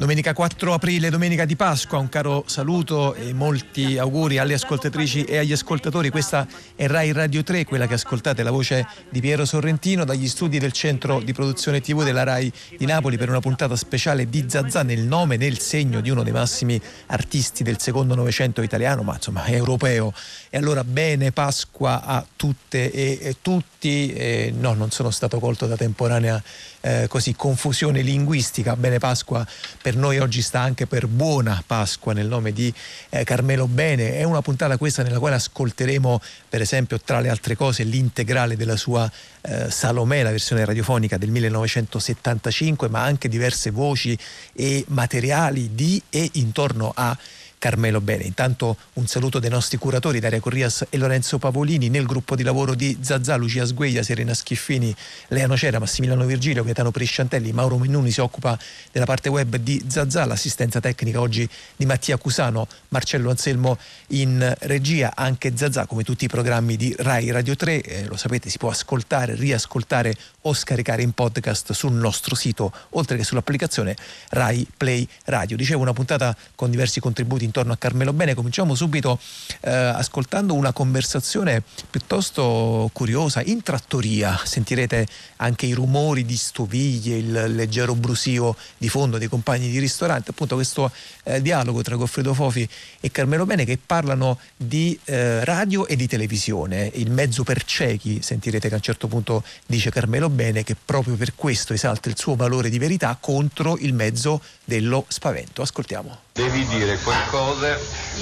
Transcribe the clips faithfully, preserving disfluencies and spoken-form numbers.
Domenica quattro aprile, domenica di Pasqua, un caro saluto e molti auguri alle ascoltatrici e agli ascoltatori. Questa è Rai Radio tre, quella che ascoltate, la voce di Piero Sorrentino dagli studi del Centro di Produzione tivù della Rai di Napoli per una puntata speciale di Zazà, nel nome, nel segno di uno dei massimi artisti del secondo Novecento italiano, ma insomma europeo. E allora bene Pasqua a tutte e, e tutti. E no, non sono stato colto da temporanea eh, così confusione linguistica. Bene Pasqua per Per noi oggi sta anche per Buona Pasqua, nel nome di eh, Carmelo Bene. È una puntata questa nella quale ascolteremo, per esempio, tra le altre cose, l'integrale della sua eh, Salomè, la versione radiofonica del millenovecentosettantacinque, ma anche diverse voci e materiali di e intorno a Carmelo Bene. Intanto un saluto dei nostri curatori Daria Corrias e Lorenzo Pavolini, nel gruppo di lavoro di Zazà Lucia Sgueglia, Serena Schiffini, Leana Cera, Massimiliano Virgilio, Gaetano Prisciantelli. Mauro Mennuni si occupa della parte web di Zazà, l'assistenza tecnica oggi di Mattia Cusano, Marcello Anselmo in regia. Anche Zazà, come tutti i programmi di Rai Radio tre, eh, lo sapete, si può ascoltare, riascoltare o scaricare in podcast sul nostro sito, oltre che sull'applicazione Rai Play Radio. Dicevo, una puntata con diversi contributi intorno a Carmelo Bene. Cominciamo subito eh, ascoltando una conversazione piuttosto curiosa in trattoria. Sentirete anche i rumori di stoviglie, il leggero brusio di fondo dei compagni di ristorante. Appunto questo eh, dialogo tra Goffredo Fofi e Carmelo Bene, che parlano di eh, radio e di televisione, il mezzo per ciechi. Sentirete che a un certo punto dice Carmelo Bene che proprio per questo esalta il suo valore di verità contro il mezzo dello spavento. Ascoltiamo. Devi dire qualcosa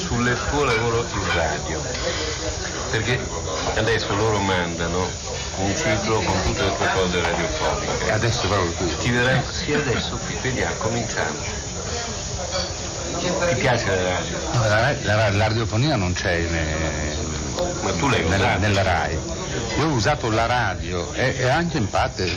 sulle tue lavoro in radio, perché adesso loro mandano un ciclo con tutte le tue cose radiofoniche. Adesso parlo tu. Ti verrà, sì, adesso vediamo, cominciamo. Ti piace la radio? No, la, la, la, la radiofonia non c'è ne, ma tu l'hai nella, nella Rai. Io ho usato la radio e, e anche in parte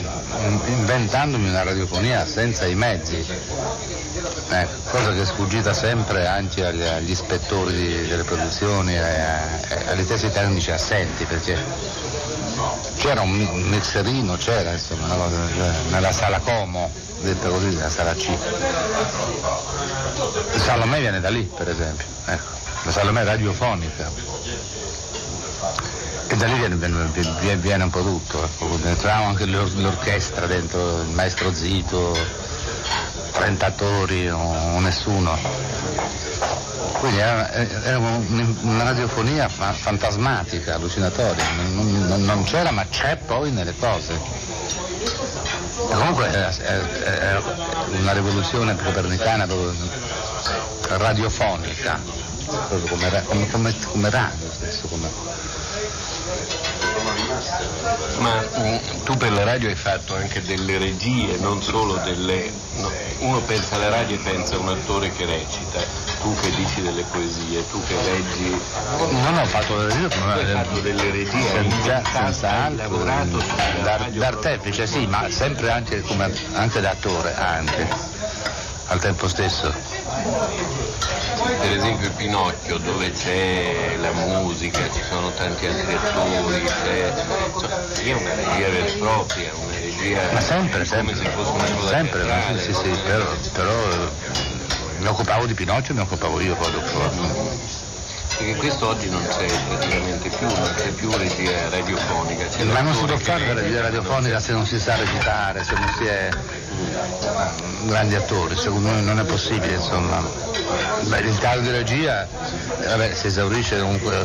inventandomi una radiofonia senza i mezzi, eh, cosa che è sfuggita sempre anche agli, agli ispettori di, delle produzioni, agli testi tecnici assenti, perché c'era un mixerino, c'era insomma una cosa, nella sala Como, detta così, nella sala C. Il Salomè viene da lì, per esempio, ecco, la Salomè radiofonica. E da lì viene, viene, viene un po' tutto, entrava anche l'or- l'orchestra dentro, il maestro Zito, Trentatori o, o nessuno. Quindi era, era una radiofonia fa- fantasmatica, allucinatoria, non, non, non c'era, ma c'è poi nelle cose. E comunque era, era una rivoluzione copernicana radiofonica, proprio come, come, come, come radio stesso, come... Ma mh, tu per la radio hai fatto anche delle regie, non solo delle... No, uno pensa alla radio e pensa a un attore che recita, tu che dici delle poesie, tu che leggi... Non ho fatto delle regie, ma... hai fatto delle regie, senza, senza altro, lavorato sulla da, radio... D'artefice, sì, ma sempre anche, come, anche da attore, anche, al tempo stesso. Per esempio il Pinocchio, dove c'è la musica, ci sono tanti altri attori, c'è, cioè, è una regia vera e propria, una regia... Ma sempre, sempre, se sempre, sempre sì, sì, però, però mi occupavo di Pinocchio, mi occupavo io poi dopo. Perché questo oggi non c'è praticamente più, non c'è più regia radiofonica. C'è ma non si può fare regia radiofonica se non si sa recitare, se non si è grandi attori, secondo me non è possibile, insomma. Beh, il caso di regia vabbè, si esaurisce comunque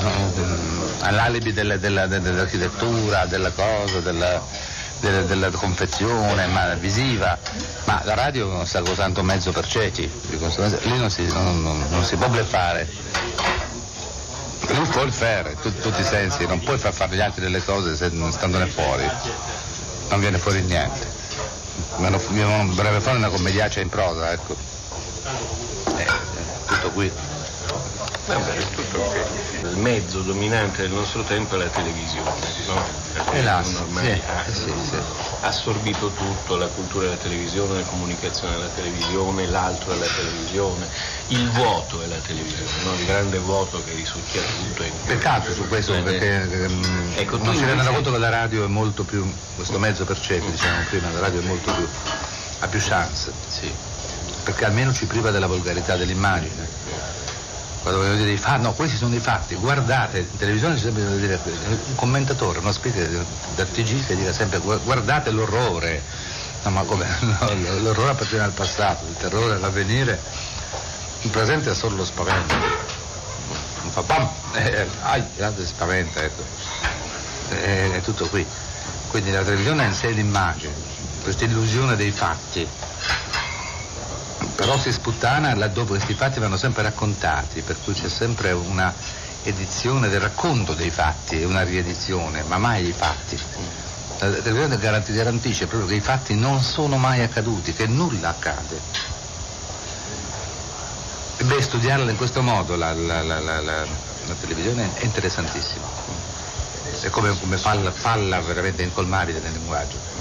all'alibi della, della, dell'architettura, della cosa, della, della, della confezione, ma visiva, ma la radio non sta soltanto mezzo per ciechi, di conseguenza lì non si, non, non, non si può bleffare. Tu puoi fare, tu, tutti i sensi, non puoi far fare gli altri delle cose se non standone fuori, non viene fuori niente. Vorrebbe fare una commediaccia in prosa, ecco. Eh, tutto qui. Vabbè, tutto qui. Il mezzo dominante del nostro tempo è la televisione, no? Perché la ormai sì, sì, sì. Ha assorbito tutto, la cultura della televisione, la comunicazione della televisione, l'altro della televisione, il vuoto della televisione, no? Il grande vuoto che risucchia tutto. È peccato su questo, perché ehm, ecco, non si rendono conto che la radio è molto più, questo mezzo per ciechi, diciamo prima, la radio è molto più, ha più chance. Sì. perché almeno ci priva della volgarità dell'immagine. Quando voglio dire i fatti, no, questi sono i fatti, guardate, in televisione c'è sempre da dire, un commentatore, una speaker da T G che dica sempre guardate l'orrore, no, ma come? No, l'orrore appartiene al passato, il terrore all'avvenire, il presente è solo lo spavento, non fa pam, eh, ai, si spaventa, ecco, è, è tutto qui. Quindi la televisione è in sé l'immagine, questa illusione dei fatti. Però si sputtana laddove questi fatti vanno sempre raccontati, per cui c'è sempre una edizione del racconto dei fatti, una riedizione, ma mai i fatti. La televisione garantisce proprio che i fatti non sono mai accaduti, che nulla accade. E beh, studiarla in questo modo, la, la, la, la, la, la televisione è interessantissima. È come, come falla, falla veramente incolmabile nel linguaggio.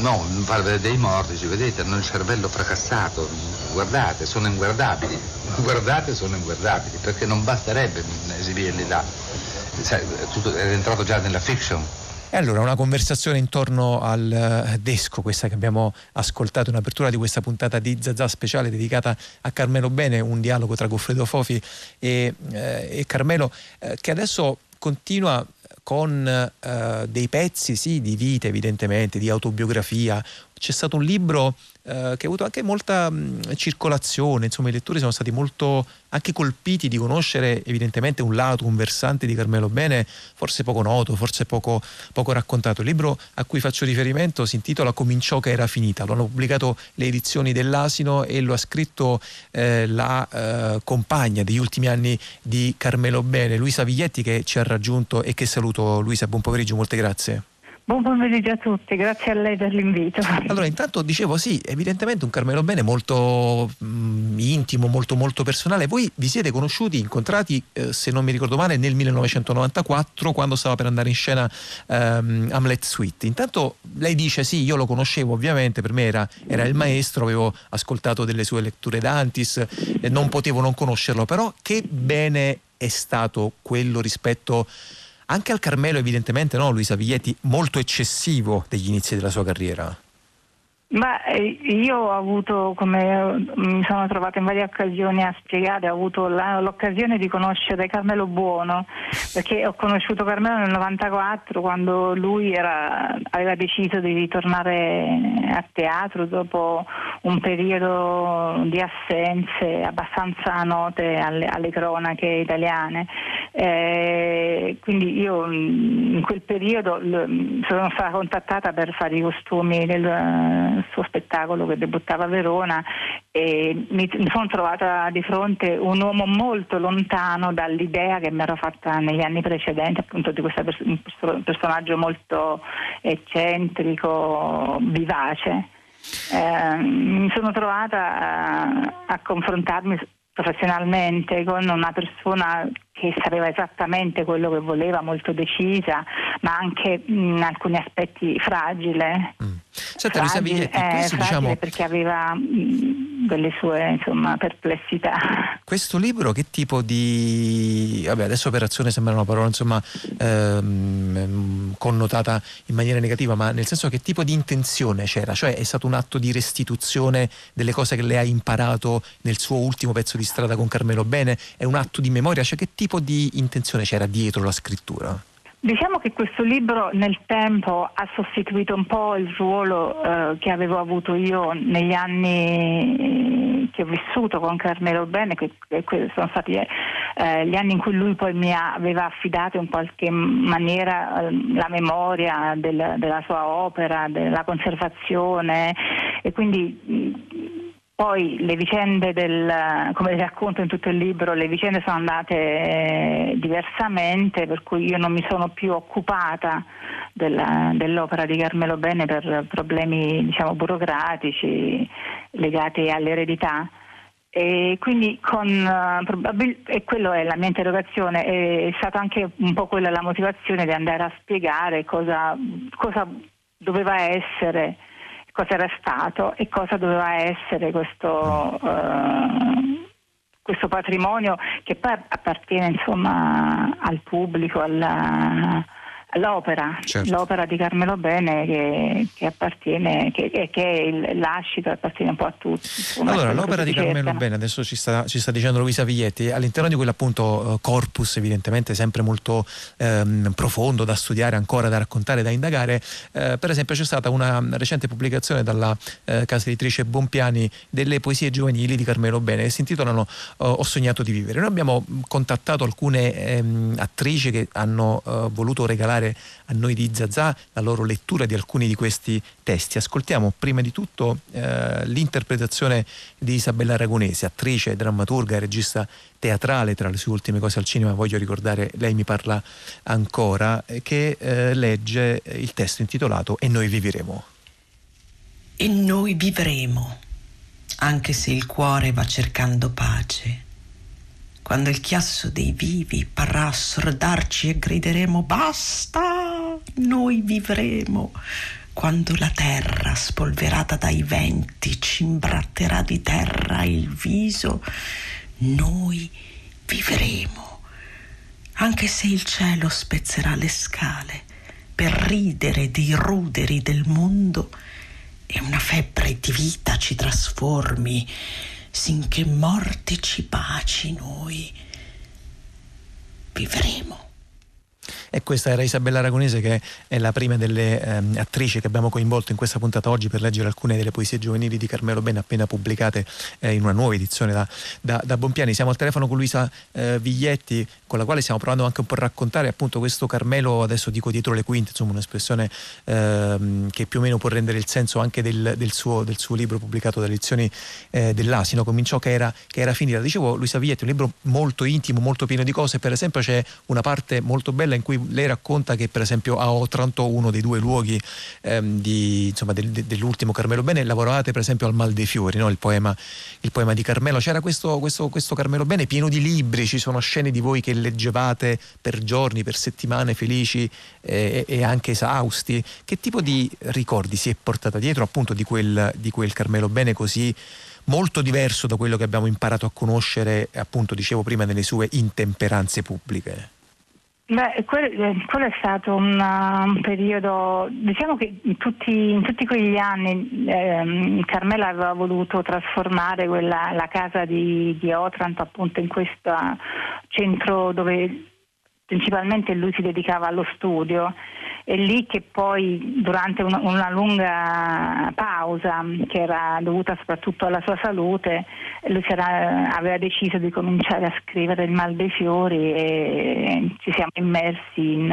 No, far vedere dei morti, ci vedete, hanno il cervello fracassato, guardate, sono inguardabili, guardate, sono inguardabili, perché non basterebbe esibirli là, sai, tutto è entrato già nella fiction. E allora una conversazione intorno al desco, questa che abbiamo ascoltato in apertura di questa puntata di Zazà speciale dedicata a Carmelo Bene, un dialogo tra Goffredo Fofi e, eh, e Carmelo, eh, che adesso continua con eh, dei pezzi, sì, di vita evidentemente, di autobiografia. C'è stato un libro eh, che ha avuto anche molta mh, circolazione, insomma i lettori sono stati molto anche colpiti di conoscere evidentemente un lato, un versante di Carmelo Bene forse poco noto, forse poco, poco raccontato. Il libro a cui faccio riferimento si intitola Cominciò che era finita, lo hanno pubblicato le edizioni dell'Asino e lo ha scritto eh, la eh, compagna degli ultimi anni di Carmelo Bene, Luisa Viglietti, che ci ha raggiunto e che saluto. Luisa, buon pomeriggio, molte grazie. Buon pomeriggio a tutti, grazie a lei per l'invito. Allora, intanto dicevo, sì, evidentemente un Carmelo Bene molto mh, intimo, molto molto personale. Voi vi siete conosciuti, incontrati, eh, se non mi ricordo male, nel millenovecentonovantaquattro, quando stava per andare in scena ehm, Hamlet Suite. Intanto lei dice, sì, io lo conoscevo ovviamente, per me era, era il maestro, avevo ascoltato delle sue letture d'Antis, eh, non potevo non conoscerlo, però che Bene è stato quello rispetto anche al Carmelo evidentemente, no, Luisa Viglietti, molto eccessivo degli inizi della sua carriera? Ma io ho avuto, come mi sono trovata in varie occasioni a spiegare, ho avuto la, l'occasione di conoscere Carmelo Buono, perché ho conosciuto Carmelo nel novantaquattro, quando lui era, aveva deciso di ritornare a teatro dopo un periodo di assenze abbastanza note alle, alle cronache italiane. Eh, quindi io in quel periodo sono stata contattata per fare i costumi del suo spettacolo che debuttava a Verona e mi sono trovata di fronte un uomo molto lontano dall'idea che mi ero fatta negli anni precedenti, appunto, di questo personaggio molto eccentrico, vivace. Eh, mi sono trovata a, a confrontarmi professionalmente con una persona che sapeva esattamente quello che voleva, molto decisa, ma anche in alcuni aspetti fragile. Mm. Senta, fragile, Viglietti, eh, questo, fragile diciamo, perché aveva mh, delle sue, insomma, perplessità. Questo libro che tipo di, vabbè, adesso operazione sembra una parola, insomma, ehm, connotata in maniera negativa, ma nel senso, che tipo di intenzione c'era? Cioè è stato un atto di restituzione delle cose che lei ha imparato nel suo ultimo pezzo di strada con Carmelo Bene? È un atto di memoria? Cioè che tipo tipo di intenzione c'era dietro la scrittura? Diciamo che questo libro nel tempo ha sostituito un po' il ruolo eh, che avevo avuto io negli anni che ho vissuto con Carmelo Bene, che, che sono stati eh, gli anni in cui lui poi mi aveva affidato in qualche maniera eh, la memoria del, della sua opera, della conservazione, e quindi poi le vicende del, come racconto in tutto il libro, le vicende sono andate diversamente, per cui io non mi sono più occupata della, dell'opera di Carmelo Bene per problemi, diciamo, burocratici legati all'eredità. E quindi con e quella è la mia interrogazione, è stata anche un po' quella la motivazione di andare a spiegare cosa, cosa doveva essere, cosa era stato e cosa doveva essere questo, eh, questo patrimonio che poi appartiene, insomma, al pubblico, alla, l'opera, certo. l'opera di Carmelo Bene che, che appartiene, che, che è il lascito, appartiene un po' a tutti. Allora, l'opera di cercano. Carmelo Bene, adesso ci sta, ci sta dicendo Luisa Viglietti, all'interno di quell'appunto corpus evidentemente sempre molto ehm, profondo da studiare ancora, da raccontare, da indagare, eh, per esempio c'è stata una recente pubblicazione dalla eh, casa editrice Bompiani delle poesie giovanili di Carmelo Bene che si intitolano eh, Ho sognato di vivere. Noi abbiamo contattato alcune ehm, attrici che hanno eh, voluto regalare a noi di Zazà la loro lettura di alcuni di questi testi. Ascoltiamo prima di tutto eh, l'interpretazione di Isabella Ragonese, attrice, drammaturga, regista teatrale. Tra le sue ultime cose al cinema, voglio ricordare Lei mi parla ancora, che eh, legge il testo intitolato E noi vivremo. E noi vivremo, anche se il cuore va cercando pace. Quando il chiasso dei vivi parrà a sordarci e grideremo «Basta! Noi vivremo!» Quando la terra, spolverata dai venti, ci imbratterà di terra il viso, noi vivremo. Anche se il cielo spezzerà le scale per ridere dei ruderi del mondo e una febbre di vita ci trasformi, sinché morti ci baci, noi vivremo. E questa era Isabella Ragonese, che è la prima delle ehm, attrici che abbiamo coinvolto in questa puntata oggi per leggere alcune delle poesie giovanili di Carmelo Bene appena pubblicate eh, in una nuova edizione da, da, da Bompiani. Siamo al telefono con Luisa eh, Viglietti, con la quale stiamo provando anche un po' a raccontare appunto questo Carmelo, adesso dico dietro le quinte, insomma un'espressione ehm, che più o meno può rendere il senso anche del, del, suo, del suo libro pubblicato dalle edizioni eh, dell'Asino, Cominciò che era, che era finita. Dicevo, Luisa Viglietti, un libro molto intimo, molto pieno di cose. Per esempio c'è una parte molto bella in cui lei racconta che per esempio a Otranto, uno dei due luoghi ehm, di, insomma, del, dell'ultimo Carmelo Bene, lavoravate per esempio al Mal dei Fiori, no? il, poema, il poema di Carmelo. C'era questo, questo, questo Carmelo Bene pieno di libri, ci sono scene di voi che leggevate per giorni, per settimane, felici eh, e anche esausti. Che tipo di ricordi si è portata dietro appunto di quel, di quel Carmelo Bene così molto diverso da quello che abbiamo imparato a conoscere, appunto dicevo prima, nelle sue intemperanze pubbliche? Beh, quello è stato un, un periodo, diciamo che in tutti, in tutti quegli anni ehm, Carmela aveva voluto trasformare quella, la casa di, di Otranto appunto in questo centro dove principalmente lui si dedicava allo studio. È lì che poi, durante una, una lunga pausa che era dovuta soprattutto alla sua salute, lui era, aveva deciso di cominciare a scrivere il Mal dei Fiori, e ci siamo immersi in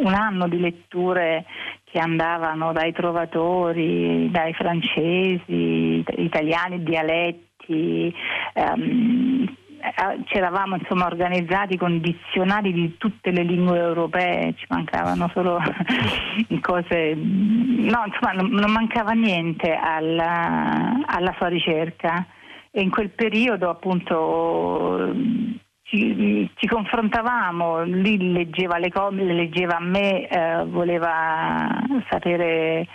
un anno di letture che andavano dai trovatori, dai francesi, italiani, dialetti. Um, C'eravamo insomma organizzati con dizionari di tutte le lingue europee, ci mancavano solo cose, no, insomma non mancava niente alla, alla sua ricerca, e in quel periodo appunto ci, ci confrontavamo, lì leggeva le comiche, leggeva a me, eh, voleva sapere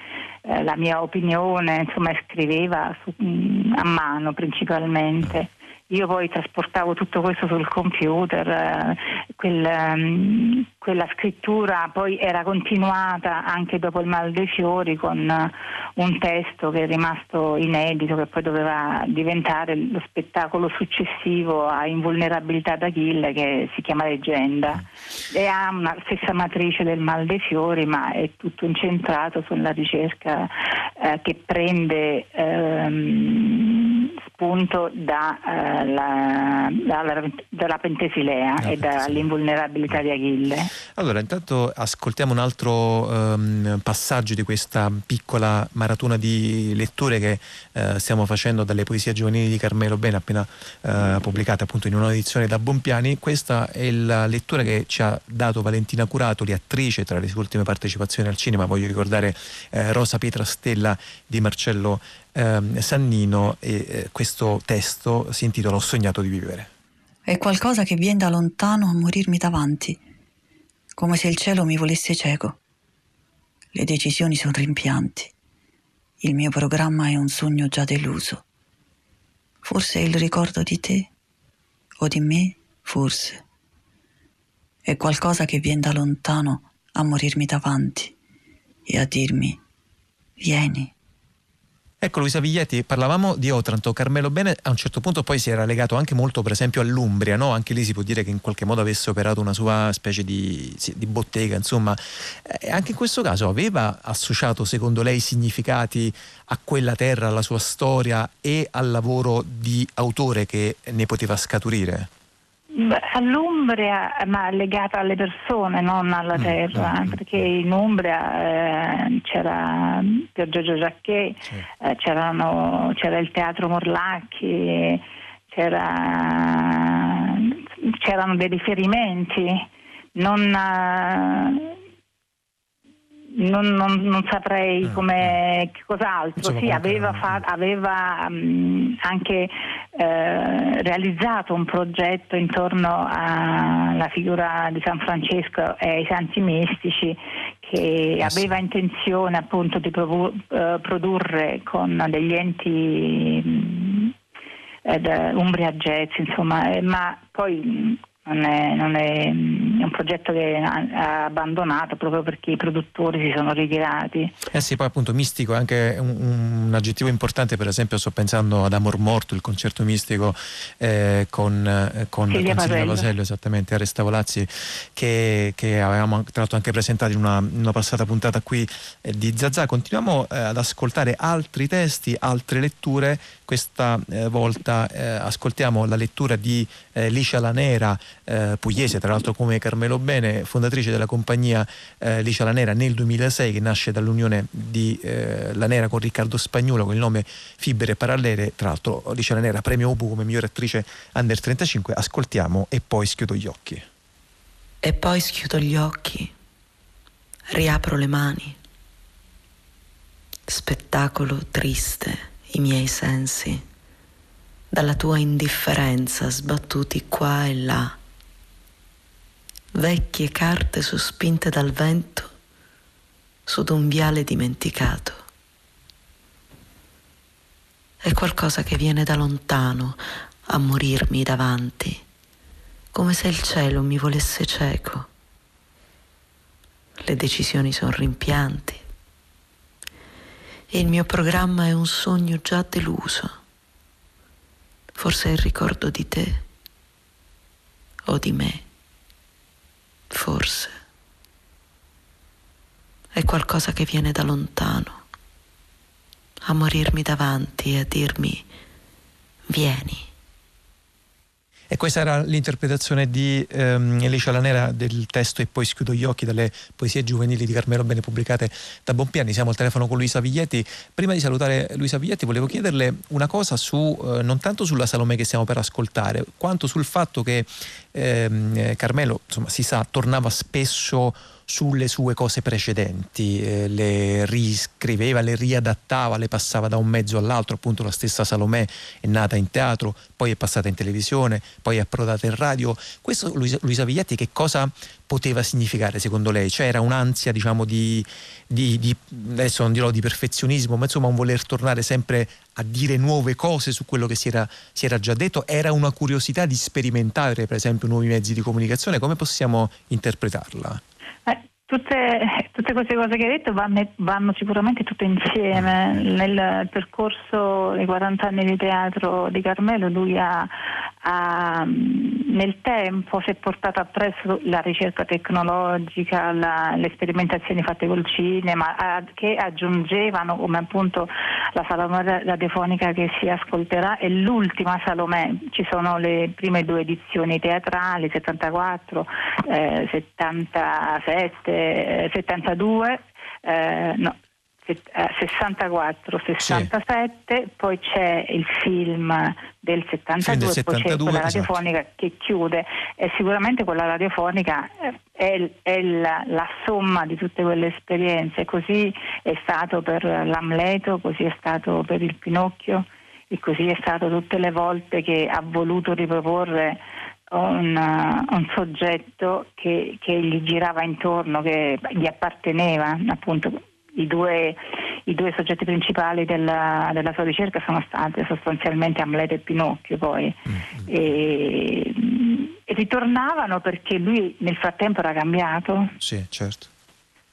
eh, la mia opinione, insomma scriveva su, a mano principalmente. Io poi trasportavo tutto questo sul computer, quella, quella scrittura poi era continuata anche dopo il Mal dei Fiori con un testo che è rimasto inedito, che poi doveva diventare lo spettacolo successivo a Invulnerabilità d'Achille, che si chiama Leggenda, e ha una stessa matrice del Mal dei Fiori, ma è tutto incentrato sulla ricerca eh, che prende ehm, spunto da eh, La, dalla, dalla Pentesilea ah, e dall'Invulnerabilità di Achille. Allora, intanto ascoltiamo un altro ehm, passaggio di questa piccola maratona di letture che eh, stiamo facendo dalle poesie giovanili di Carmelo Bene, appena eh, pubblicate appunto in una edizione da Bompiani. Questa è la lettura che ci ha dato Valentina Curatoli, attrice, tra le sue ultime partecipazioni al cinema voglio ricordare eh, Rosa Pietra Stella di Marcello Eh, Sannino, e eh, questo testo si intitola Ho sognato di vivere. È qualcosa che viene da lontano a morirmi davanti, come se il cielo mi volesse cieco. Le decisioni sono rimpianti, il mio programma è un sogno già deluso. Forse è il ricordo di te o di me, forse. È qualcosa che viene da lontano a morirmi davanti e a dirmi «Vieni». Ecco, Luisa Viglietti, parlavamo di Otranto. Carmelo Bene a un certo punto poi si era legato anche molto per esempio all'Umbria, no? Anche lì si può dire che in qualche modo avesse operato una sua specie di, di bottega, insomma. E anche in questo caso aveva associato secondo lei significati a quella terra, alla sua storia e al lavoro di autore che ne poteva scaturire? All'Umbria, ma legata alle persone, non alla terra, perché in Umbria eh, c'era Pier Giorgio Giacché, sì. eh, c'erano, c'era il Teatro Morlacchi, c'era, c'erano dei riferimenti, non, non, non, non saprei eh, come eh. cos'altro. Sì, aveva, fa, aveva mh, anche... Eh, realizzato un progetto intorno alla figura di San Francesco e ai Santi Mistici che eh sì. aveva intenzione appunto di provo- eh, produrre con degli enti mh, ed, uh, Umbria Jazz, insomma, eh, ma poi non è, non è mh, un progetto che ha abbandonato proprio perché i produttori si sono ritirati. Eh sì, poi appunto mistico è anche un, un aggettivo importante. Per esempio sto pensando ad Amor Morto, il concerto mistico eh, con, eh, con Silvia Pasello, esattamente, a Restavolazzi, che, che avevamo tra l'altro anche presentato in una, in una passata puntata qui eh, di Zazà. Continuiamo eh, ad ascoltare altri testi, altre letture. Questa eh, volta eh, ascoltiamo la lettura di eh, Licia Lanera, Eh, pugliese tra l'altro come Carmelo Bene, fondatrice della compagnia eh, Licia Lanera nel duemilasei, che nasce dall'unione di eh, Lanera con Riccardo Spagnuolo con il nome Fibre Parallele. Tra l'altro Licia Lanera premio Ubu come migliore attrice under trentacinque. Ascoltiamo E poi schiudo gli occhi. E poi schiudo gli occhi, riapro le mani, spettacolo triste i miei sensi, dalla tua indifferenza sbattuti qua e là, vecchie carte sospinte dal vento su d'un viale dimenticato. È qualcosa che viene da lontano a morirmi davanti, come se il cielo mi volesse cieco. Le decisioni sono rimpianti e il mio programma è un sogno già deluso. Forse è il ricordo di te o di me, forse. È qualcosa che viene da lontano a morirmi davanti e a dirmi vieni. E questa era l'interpretazione di ehm, Licia Lanera del testo E poi schiudo gli occhi, dalle poesie giovanili di Carmelo Bene pubblicate da Bompiani. Siamo al telefono con Luisa Viglietti. Prima di salutare Luisa Viglietti volevo chiederle una cosa su eh, non tanto sulla Salomè che stiamo per ascoltare, quanto sul fatto che ehm, Carmelo, insomma, si sa, tornava spesso sulle sue cose precedenti, eh, le riscriveva, le riadattava, le passava da un mezzo all'altro. Appunto la stessa Salomè è nata in teatro, poi è passata in televisione, poi è approdata in radio. Questo, Luisa, Luisa Viglietti, che cosa poteva significare secondo lei? Cioè era un'ansia, diciamo, di, di, di adesso non dirò di perfezionismo, ma insomma un voler tornare sempre a dire nuove cose su quello che si era, si era già detto? Era una curiosità di sperimentare per esempio nuovi mezzi di comunicazione? Come possiamo interpretarla? Tutte, tutte queste cose che hai detto vanno, vanno sicuramente tutte insieme. Nel percorso dei quaranta anni di teatro di Carmelo lui ha, ha nel tempo si è portato appresso la ricerca tecnologica, la, le sperimentazioni fatte col cinema a, che aggiungevano, come appunto la Salomè radiofonica che si ascolterà e l'ultima Salomè. Ci sono le prime due edizioni teatrali, settantaquattro, eh, settantasette, settantadue, eh, no, sessantaquattro, sessantasette, sì. Poi c'è il film del settantadue, sì, del settantadue, poi c'è quella radiofonica, esatto, che chiude. E sicuramente quella radiofonica è, è la, la somma di tutte quelle esperienze. Così è stato per l'Amleto, così è stato per il Pinocchio e così è stato tutte le volte che ha voluto riproporre Un, un soggetto che, che gli girava intorno, che gli apparteneva. Appunto i due, i due soggetti principali della, della sua ricerca sono stati sostanzialmente Amleto e Pinocchio, poi mm-hmm. e, e ritornavano perché lui nel frattempo era cambiato. Sì, certo.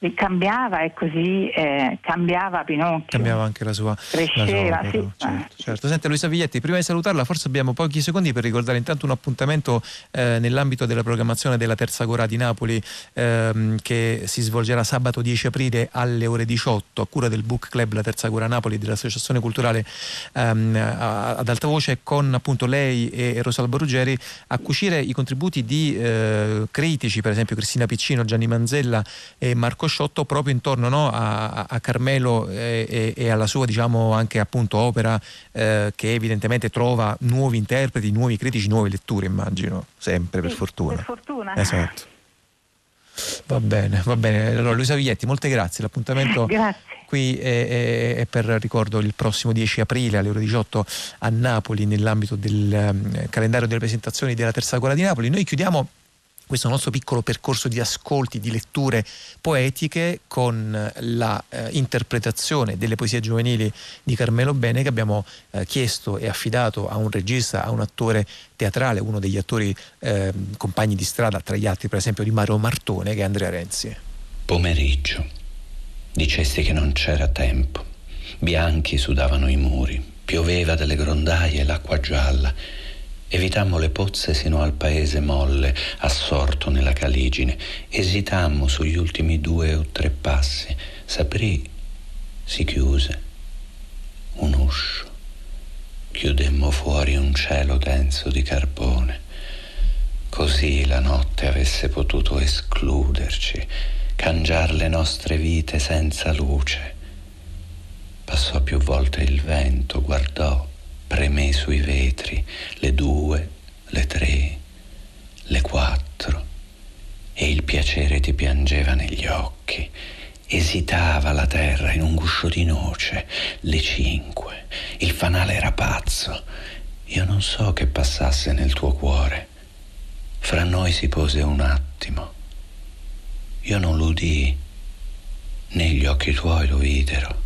e cambiava, e così eh, cambiava Pinocchio. Cambiava anche la sua... Cresceva, la sua, sì. Però, certo, certo. Senta, Luisa Viglietti, prima di salutarla forse abbiamo pochi secondi per ricordare intanto un appuntamento eh, nell'ambito della programmazione della Terza Agorà di Napoli ehm, che si svolgerà sabato dieci aprile alle ore diciotto a cura del Book Club La Terza Agorà Napoli dell'Associazione Culturale ehm, ad Alta Voce, con appunto lei e Rosalba Ruggeri a cucire i contributi di eh, critici, per esempio Cristina Piccino, Gianni Manzella e Marco Sciotto, proprio intorno, no, a, a Carmelo e, e alla sua, diciamo, anche appunto opera eh, che evidentemente trova nuovi interpreti, nuovi critici, nuove letture, immagino, sempre, sì, per fortuna. Per fortuna. Esatto. Va bene, va bene. Allora, Luisa Viglietti, molte grazie. L'appuntamento grazie. qui è, è, è per ricordo il prossimo dieci aprile alle ore diciotto a Napoli nell'ambito del um, calendario delle presentazioni della Terza Agorà di Napoli. Noi chiudiamo questo nostro piccolo percorso di ascolti, di letture poetiche con la eh, interpretazione delle poesie giovanili di Carmelo Bene, che abbiamo eh, chiesto e affidato a un regista, a un attore teatrale, uno degli attori eh, compagni di strada, tra gli altri per esempio di Mario Martone, che è Andrea Renzi. Pomeriggio. Dicesti che non c'era tempo. Bianchi sudavano i muri, pioveva dalle grondaie l'acqua gialla. Evitammo le pozze sino al paese molle, assorto nella caligine. Esitammo sugli ultimi due o tre passi. S'aprì, si chiuse un uscio. Chiudemmo fuori un cielo denso di carbone. Così la notte avesse potuto escluderci, cangiar le nostre vite senza luce. Passò più volte il vento, guardò, premé sui vetri, le due, le tre, le quattro, e il piacere ti piangeva negli occhi. Esitava la terra in un guscio di noce. Le cinque, il fanale era pazzo. Io non so che passasse nel tuo cuore. Fra noi si pose un attimo. Io non l'udii, né gli occhi tuoi lo videro.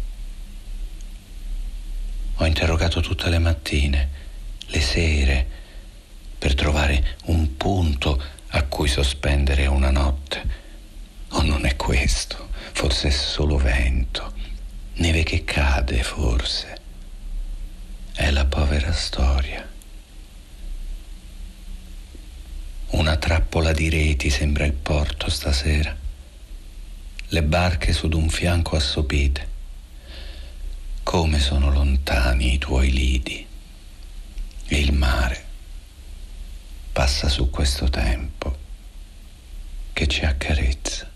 Ho interrogato tutte le mattine, le sere, per trovare un punto a cui sospendere una notte. O non è questo, forse è solo vento, neve che cade, forse. È la povera storia. Una trappola di reti sembra il porto stasera. Le barche su d'un fianco assopite. Come sono lontani i tuoi lidi, e il mare passa su questo tempo che ci accarezza.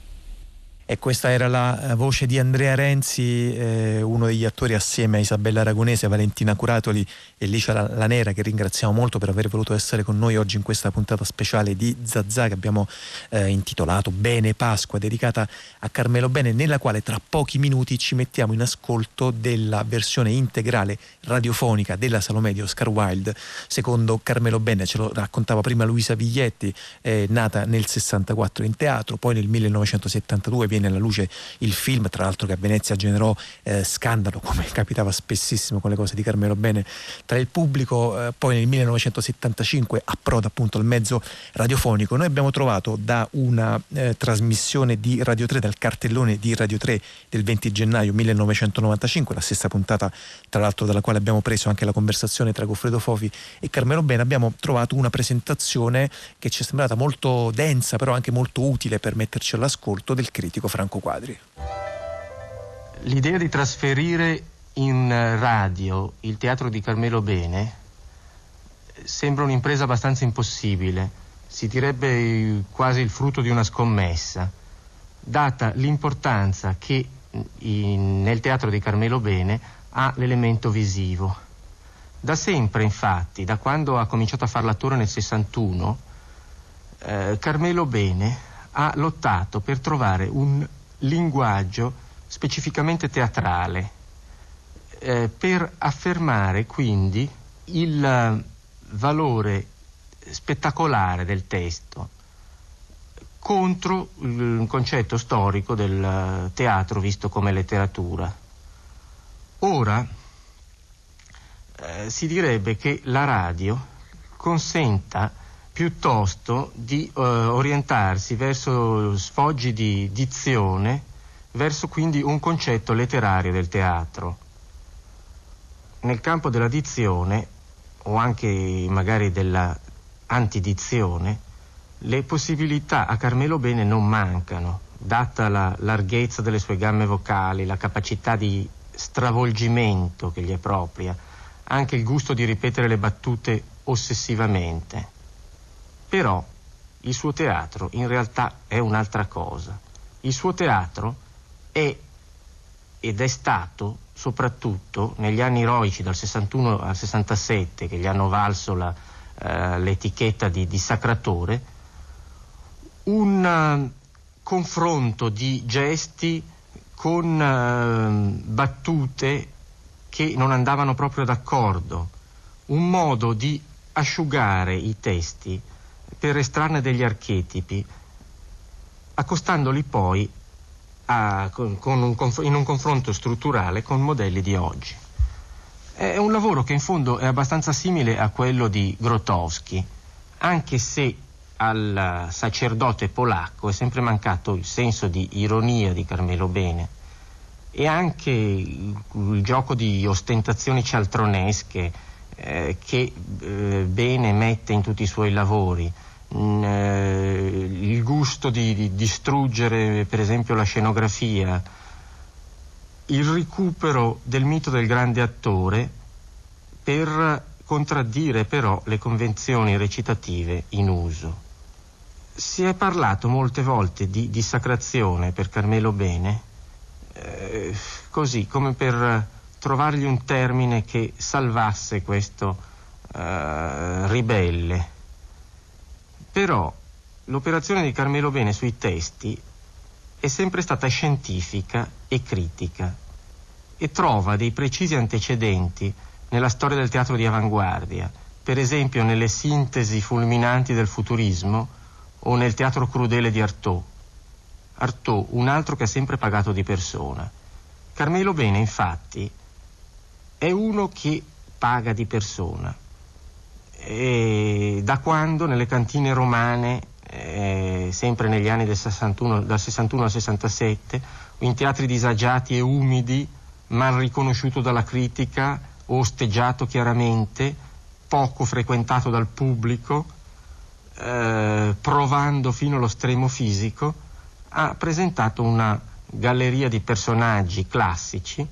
E questa era la voce di Andrea Renzi, eh, uno degli attori assieme a Isabella Ragonese, Valentina Curatoli e Licia Lanera, che ringraziamo molto per aver voluto essere con noi oggi in questa puntata speciale di Zazà, che abbiamo eh, intitolato Bene Pasqua, dedicata a Carmelo Bene, nella quale tra pochi minuti ci mettiamo in ascolto della versione integrale radiofonica della Salomè di Oscar Wilde secondo Carmelo Bene. Ce lo raccontava prima Luisa Viglietti, eh, nata nel sessantaquattro in teatro, poi nel millenovecentosettantadue viene alla luce il film, tra l'altro, che a Venezia generò eh, scandalo, come capitava spessissimo con le cose di Carmelo Bene, tra il pubblico. Eh, poi nel millenovecentosettantacinque approda appunto al mezzo radiofonico. Noi abbiamo trovato da una eh, trasmissione di Radio tre, dal cartellone di Radio tre del venti gennaio millenovecentonovantacinque, la stessa puntata tra l'altro dalla quale abbiamo preso anche la conversazione tra Goffredo Fofi e Carmelo Bene, abbiamo trovato una presentazione che ci è sembrata molto densa, però anche molto utile per metterci all'ascolto, del critico Franco Quadri. L'idea di trasferire in radio il teatro di Carmelo Bene sembra un'impresa abbastanza impossibile, si direbbe quasi il frutto di una scommessa, data l'importanza che in, nel teatro di Carmelo Bene ha l'elemento visivo. Da sempre, infatti, da quando ha cominciato a fare l'attore nel sessantuno, eh, Carmelo Bene ha lottato per trovare un linguaggio specificamente teatrale, eh, per affermare quindi il valore spettacolare del testo contro il concetto storico del teatro visto come letteratura. Ora eh, si direbbe che la radio consenta piuttosto di eh, orientarsi verso sfoggi di dizione verso quindi un concetto letterario del teatro. Nel campo della dizione, o anche magari della antidizione, le possibilità a Carmelo Bene non mancano, data la larghezza delle sue gamme vocali, la capacità di stravolgimento che gli è propria, anche il gusto di ripetere le battute ossessivamente. Però il suo teatro in realtà è un'altra cosa. Il suo teatro è ed è stato soprattutto negli anni eroici dal sessantuno al sessantasette, che gli hanno valso la, eh, l'etichetta di dissacratore, un uh, confronto di gesti con uh, battute che non andavano proprio d'accordo, un modo di asciugare i testi per estrarne degli archetipi, accostandoli poi a, con, con un conf- in un confronto strutturale con modelli di oggi. È un lavoro che in fondo è abbastanza simile a quello di Grotowski, anche se al sacerdote polacco è sempre mancato il senso di ironia di Carmelo Bene, e anche il, il gioco di ostentazioni cialtronesche eh, che eh, Bene mette in tutti i suoi lavori. Il gusto di, di distruggere per esempio la scenografia, il recupero del mito del grande attore per contraddire però le convenzioni recitative in uso. Si è parlato molte volte di dissacrazione per Carmelo Bene, eh, così come per trovargli un termine che salvasse questo eh, ribelle. Però l'operazione di Carmelo Bene sui testi è sempre stata scientifica e critica, e trova dei precisi antecedenti nella storia del teatro di avanguardia, per esempio nelle sintesi fulminanti del futurismo o nel teatro crudele di Artaud. Artaud, un altro che ha sempre pagato di persona. Carmelo Bene, infatti, è uno che paga di persona. E da quando nelle cantine romane, eh, sempre negli anni del sessantuno, dal sessantuno al sessantasette, in teatri disagiati e umidi, mal riconosciuto dalla critica, osteggiato chiaramente, poco frequentato dal pubblico, eh, provando fino allo stremo fisico, ha presentato una galleria di personaggi classici,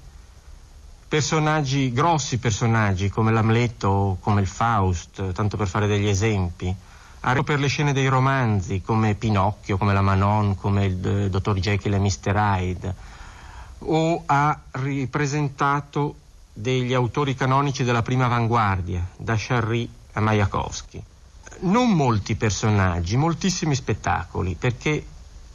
personaggi, grossi personaggi come l'Amleto, come il Faust, tanto per fare degli esempi, per le scene dei romanzi come Pinocchio, come la Manon, come il dottor Jekyll e mister Hyde, o ha ripresentato degli autori canonici della prima avanguardia, da Charry a Majakovsky. Non molti personaggi, moltissimi spettacoli, perché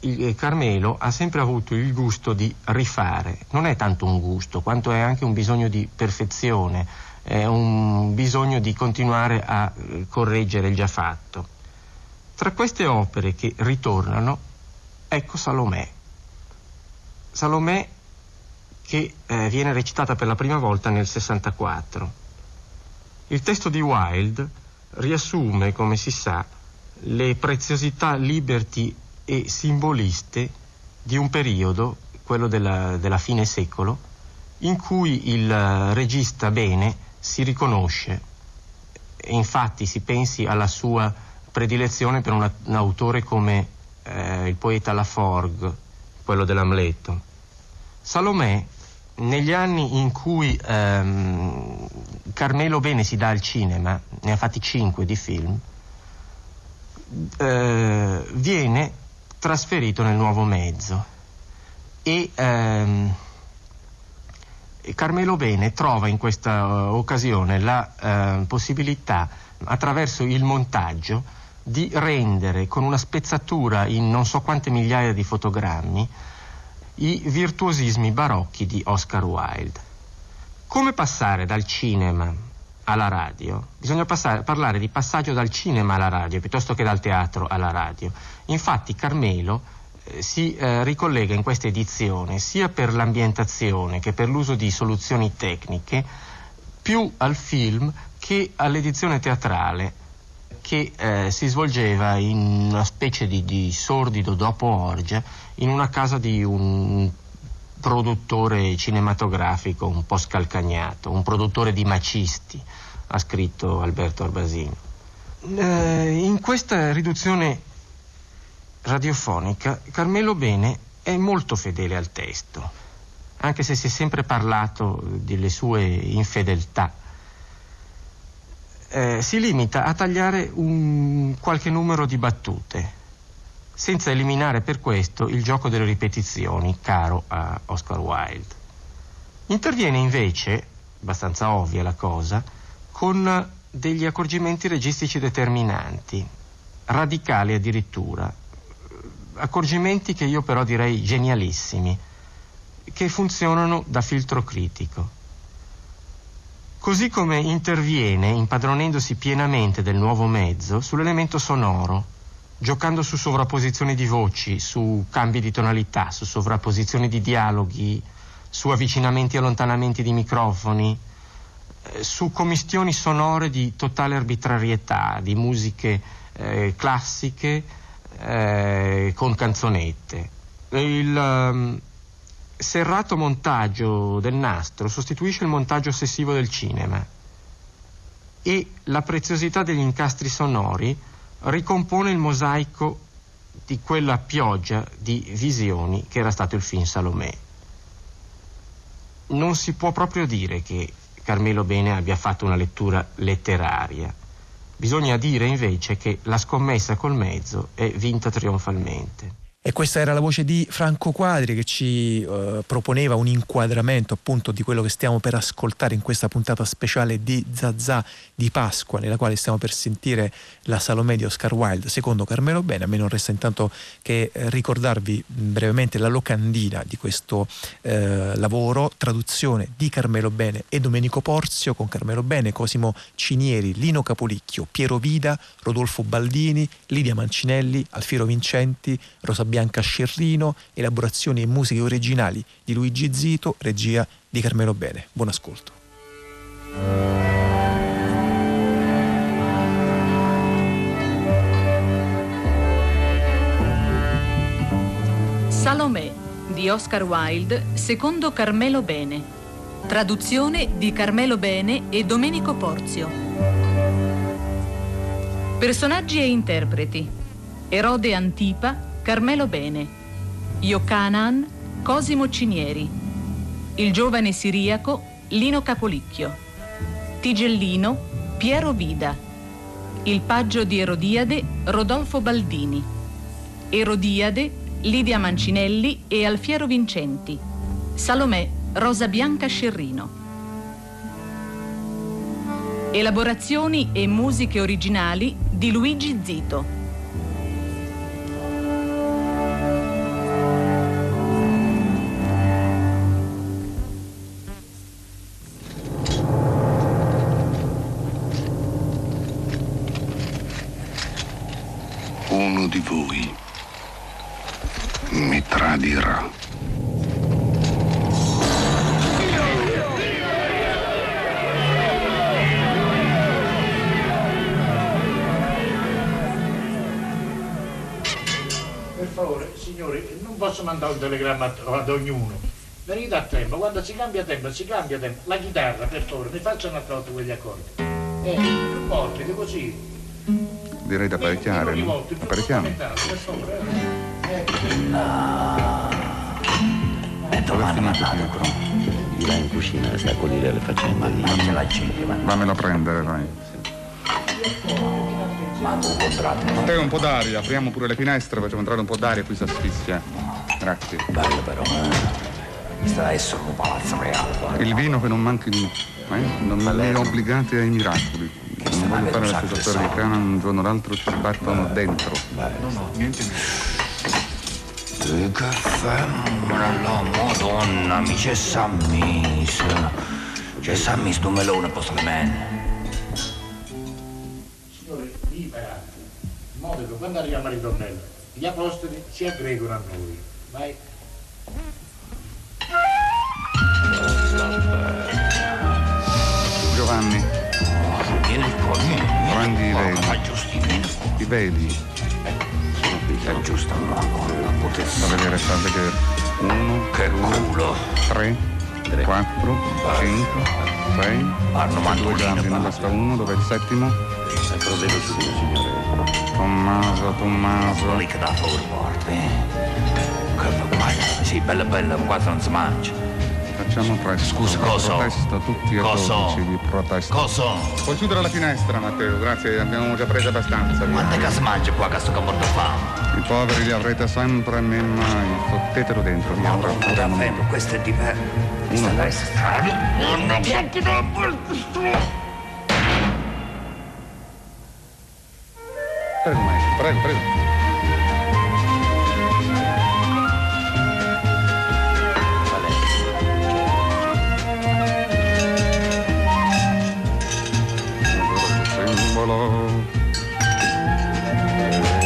Il Carmelo ha sempre avuto il gusto di rifare. Non è tanto un gusto quanto è anche un bisogno di perfezione, è un bisogno di continuare a correggere il già fatto. Tra queste opere che ritornano, ecco Salomè Salomè che eh, viene recitata per la prima volta nel sessantaquattro. Il testo di Wilde riassume, come si sa, le preziosità liberty e simboliste di un periodo, quello della, della fine secolo, in cui il regista Bene si riconosce. E infatti si pensi alla sua predilezione per una, un autore come eh, il poeta Laforgue, quello dell'Amleto. Salomè, negli anni in cui ehm, Carmelo Bene si dà al cinema, ne ha fatti cinque di film, eh, viene trasferito nel nuovo mezzo, e ehm, Carmelo Bene trova in questa uh, occasione la uh, possibilità, attraverso il montaggio, di rendere con una spezzatura in non so quante migliaia di fotogrammi i virtuosismi barocchi di Oscar Wilde. Come passare dal cinema alla radio? Bisogna passare, parlare di passaggio dal cinema alla radio piuttosto che dal teatro alla radio. Infatti Carmelo eh, si eh, ricollega in questa edizione sia per l'ambientazione che per l'uso di soluzioni tecniche, più al film che all'edizione teatrale che eh, si svolgeva in una specie di, di sordido dopo orgia in una casa di un produttore cinematografico un po' scalcagnato, un produttore di macisti, ha scritto Alberto Arbasino. Eh, in questa riduzione radiofonica Carmelo Bene è molto fedele al testo, anche se si è sempre parlato delle sue infedeltà. Eh, si limita a tagliare un qualche numero di battute, senza eliminare per questo il gioco delle ripetizioni, caro a Oscar Wilde. Interviene invece, abbastanza ovvia la cosa, con degli accorgimenti registici determinanti, radicali addirittura, accorgimenti che io però direi genialissimi, che funzionano da filtro critico. Così come interviene, impadronendosi pienamente del nuovo mezzo, sull'elemento sonoro, giocando su sovrapposizioni di voci, su cambi di tonalità, su sovrapposizioni di dialoghi, su avvicinamenti e allontanamenti di microfoni, su commistioni sonore di totale arbitrarietà, di musiche eh, classiche eh, con canzonette. Il um, serrato montaggio del nastro sostituisce il montaggio ossessivo del cinema e la preziosità degli incastri sonori ricompone il mosaico di quella pioggia di visioni che era stato il film Salomè. Non si può proprio dire che Carmelo Bene abbia fatto una lettura letteraria. Bisogna dire invece che la scommessa col mezzo è vinta trionfalmente. E questa era la voce di Franco Quadri, che ci eh, proponeva un inquadramento appunto di quello che stiamo per ascoltare in questa puntata speciale di Zazà di Pasqua, nella quale stiamo per sentire la Salomè di Oscar Wilde secondo Carmelo Bene. A me non resta intanto che eh, ricordarvi brevemente la locandina di questo eh, lavoro, traduzione di Carmelo Bene e Domenico Porzio, con Carmelo Bene, Cosimo Cinieri, Lino Capolicchio, Piero Vida, Rodolfo Baldini, Lidia Mancinelli, Alfiero Vincenti, Rosa Bianca Scerrino, elaborazioni e musiche originali di Luigi Zito, regia di Carmelo Bene. Buon ascolto. Salomè di Oscar Wilde secondo Carmelo Bene. Traduzione di Carmelo Bene e Domenico Porzio. Personaggi e interpreti: Erode Antipa, Carmelo Bene; Iocanaan, Cosimo Cinieri; il giovane siriaco, Lino Capolicchio; Tigellino, Piero Vida; il paggio di Erodiade, Rodolfo Baldini; Erodiade, Lidia Mancinelli e Alfiero Vincenti; Salomè, Rosa Bianca Scerrino. Elaborazioni e musiche originali di Luigi Zito. Di voi mi tradirà. Per favore, signori, non posso mandare un telegramma ad ognuno. Venite a tempo, quando si cambia tempo, si cambia tempo. La chitarra, per favore, mi faccia una volta quegli accordi. Eh, più forte, che così. Direi da parecchiare, no? Parecchiamo. È trovata una però. Di là in cucina sta a cogliere le facce in mano. Non ce la accende, ma. Vammela a prendere, vai. Te un po' d'aria, apriamo pure le finestre, facciamo entrare un po' d'aria, qui si asfissia. Grazie. Bello però. Questa è solo un palazzo reale. Il vino che non manchi di. Eh? Non mi obbligate ai miracoli. Non voglio fare la stessa storia di Canan, un giorno o l'altro ci battono dentro. Beh, no, no, niente. Che caffè, la madonna, mi c'è Sammis. C'è Sammis, tu melone, posto le mani. Signore, liberate. Modo che quando arriviamo al ritornello, gli apostoli si aggregano a noi. Vai. Giovanni. Prendi i veli, i veli. È giusto, ma non la potessi. Da vedere, sta a vedere. uno, che culo, tre, quattro, cinque, sei, due grandi, ne basta uno, dov'è il settimo? Sempre dello studio, signore. Tommaso, Tommaso. Mica da fuori porte. Che guarda, sì, bella bella, un quattro non si mangia. Facciamo presto. Scusa, cosa? Protesto tutti e dodici di protesto. Cosa? Puoi chiudere la finestra, Matteo, grazie, abbiamo già preso abbastanza. Quante case mangi qua che sto comporto fa? I poveri li avrete sempre, né mai. Fottetelo dentro, vi avrò pure un momento. Questo è di me. Uno, dai, strano. Uno, piatti da questo. Prego, maestro, prego, prego.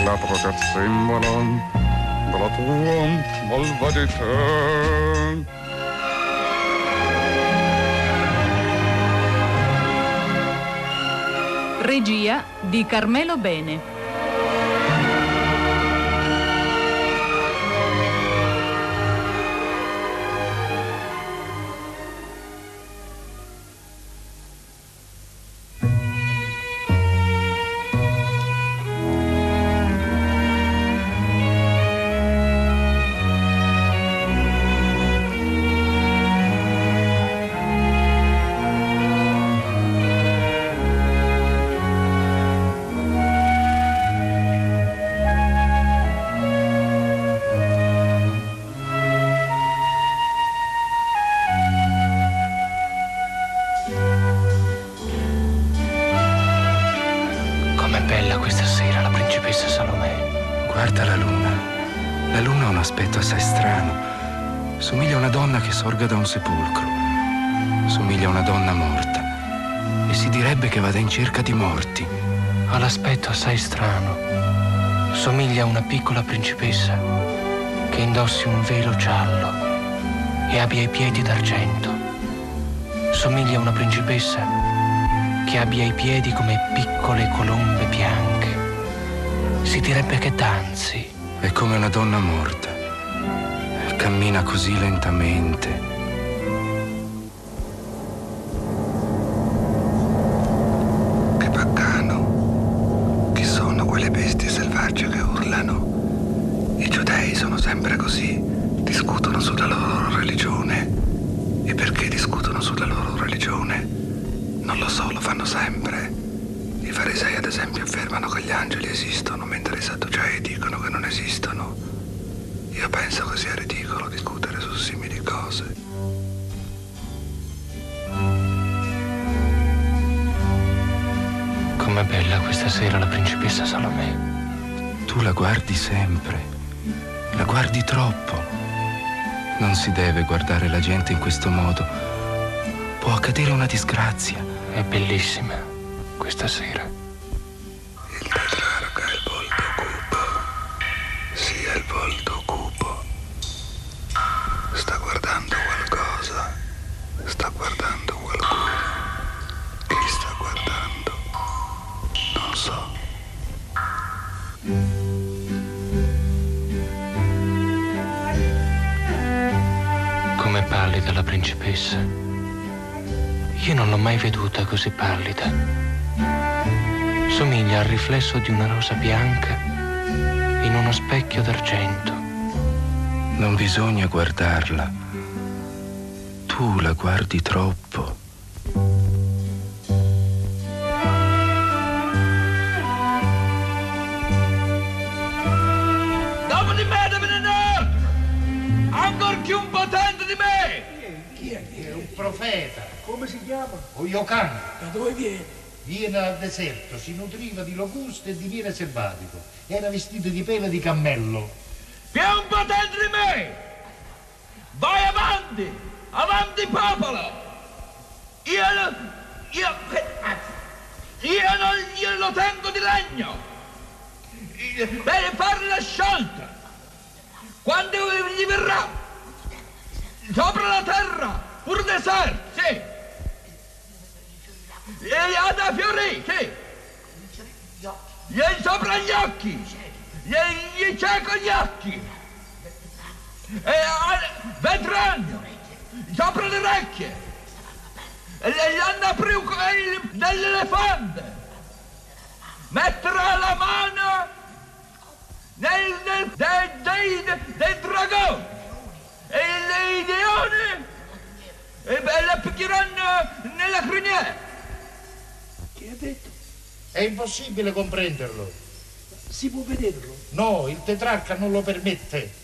L'altro che simbolo della tua volva di te. Regia di Carmelo Bene. Da un sepolcro, somiglia a una donna morta e si direbbe che vada in cerca di morti. Ha l'aspetto assai strano, somiglia a una piccola principessa che indossi un velo giallo e abbia i piedi d'argento. Somiglia a una principessa che abbia i piedi come piccole colombe bianche. Si direbbe che danzi. È come una donna morta. Cammina così lentamente. Che baccano. Chi sono quelle bestie selvagge che urlano? I giudei sono sempre così. Discutono sulla loro religione. E perché discutono sulla loro religione? Non lo so, lo fanno sempre. I farisei, ad esempio, affermano che gli angeli esistono, mentre i sadducei dicono che non esistono. Io penso che sia ridicolo discutere su simili cose. Com'è bella questa sera la principessa Salomè. Tu la guardi sempre, la guardi troppo. Non si deve guardare la gente in questo modo. Può accadere una disgrazia. È bellissima questa sera. Il tetraro che ha il volto cupo, sia il volto cupo. Sta guardando qualcosa, sta guardando qualcuno. Chi sta guardando? Non so. Com'è pallida la principessa. Io non l'ho mai veduta così pallida. Somiglia al riflesso di una rosa bianca in uno specchio d'argento. Non bisogna guardarla. Tu la guardi troppo. Dopo di me deve venire! Ancora più un potente di me! Chi è? Chi è? È un profeta. Come si chiama? Oyokan. Da dove viene? Viene dal deserto, si nutriva di locuste e di miele selvatico. Era vestito di pelle di cammello. Più potente di me! Vai avanti! Avanti, popolo! Io lo... Io... Io, non, io lo tengo di legno! Per fare la scelta! Quando gli verrà! Sopra la terra! Pur deserto, sì! E ha da fiorire, sì! E sopra gli occhi! Gli, gli cieco gli occhi! e al ventranno, sopra le orecchie, e gli hanno aperto nell'elefante, metterà la mano nel, nel, del, del, del dragone, e le ideone, e, e la picchieranno nella criniera. Che ha detto? È impossibile comprenderlo. Si può vederlo? No, il tetrarca non lo permette.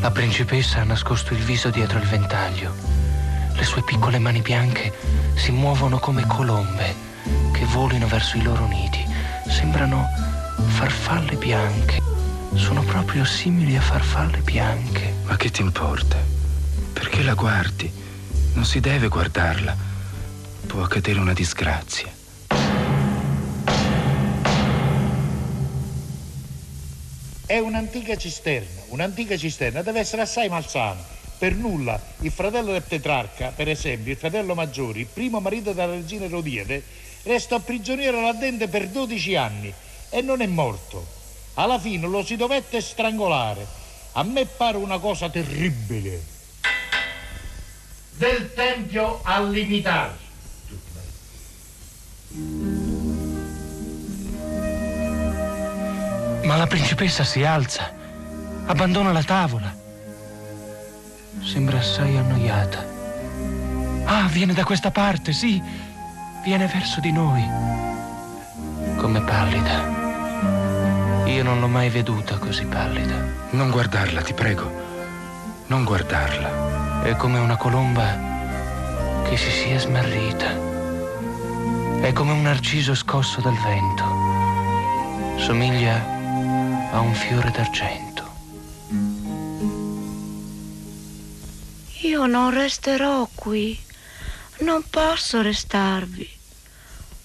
La principessa ha nascosto il viso dietro il ventaglio. Le sue piccole mani bianche si muovono come colombe che volano verso i loro nidi. Sembrano farfalle bianche. Sono proprio simili a farfalle bianche. Ma che ti importa? Perché la guardi? Non si deve guardarla. Può accadere una disgrazia. È un'antica cisterna, un'antica cisterna, deve essere assai malsana. Per nulla il fratello del tetrarca, per esempio, il fratello maggiore, il primo marito della regina Erodiade, restò prigioniero là dentro per dodici anni e non è morto. Alla fine lo si dovette strangolare. A me pare una cosa terribile. Del tempio al limitare. Ma la principessa si alza, abbandona la tavola. Sembra assai annoiata. Ah, viene da questa parte, sì, viene verso di noi. Come pallida. Io non l'ho mai veduta così pallida. Non guardarla, ti prego. Non guardarla. È come una colomba che si sia smarrita. È come un narciso scosso dal vento. Somiglia a un fiore d'argento. Io non resterò qui. Non posso restarvi.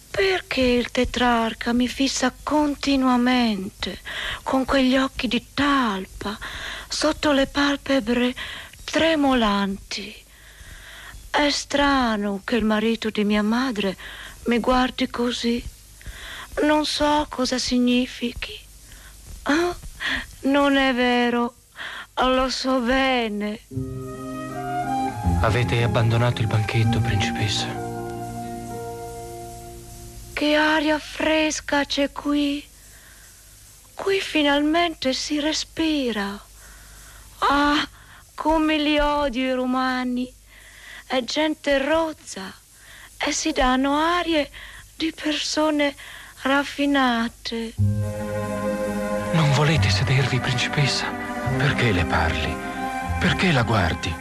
Perché il tetrarca mi fissa continuamente con quegli occhi di talpa sotto le palpebre tremolanti? È strano che il marito di mia madre mi guardi così. Non so cosa significhi. Ah, non è vero, lo so bene. Avete abbandonato il banchetto, principessa. Che aria fresca c'è qui. Qui finalmente si respira. Ah, come li odio i romani. È gente rozza. E si danno arie di persone raffinate. Non volete sedervi, principessa? Perché le parli? Perché la guardi?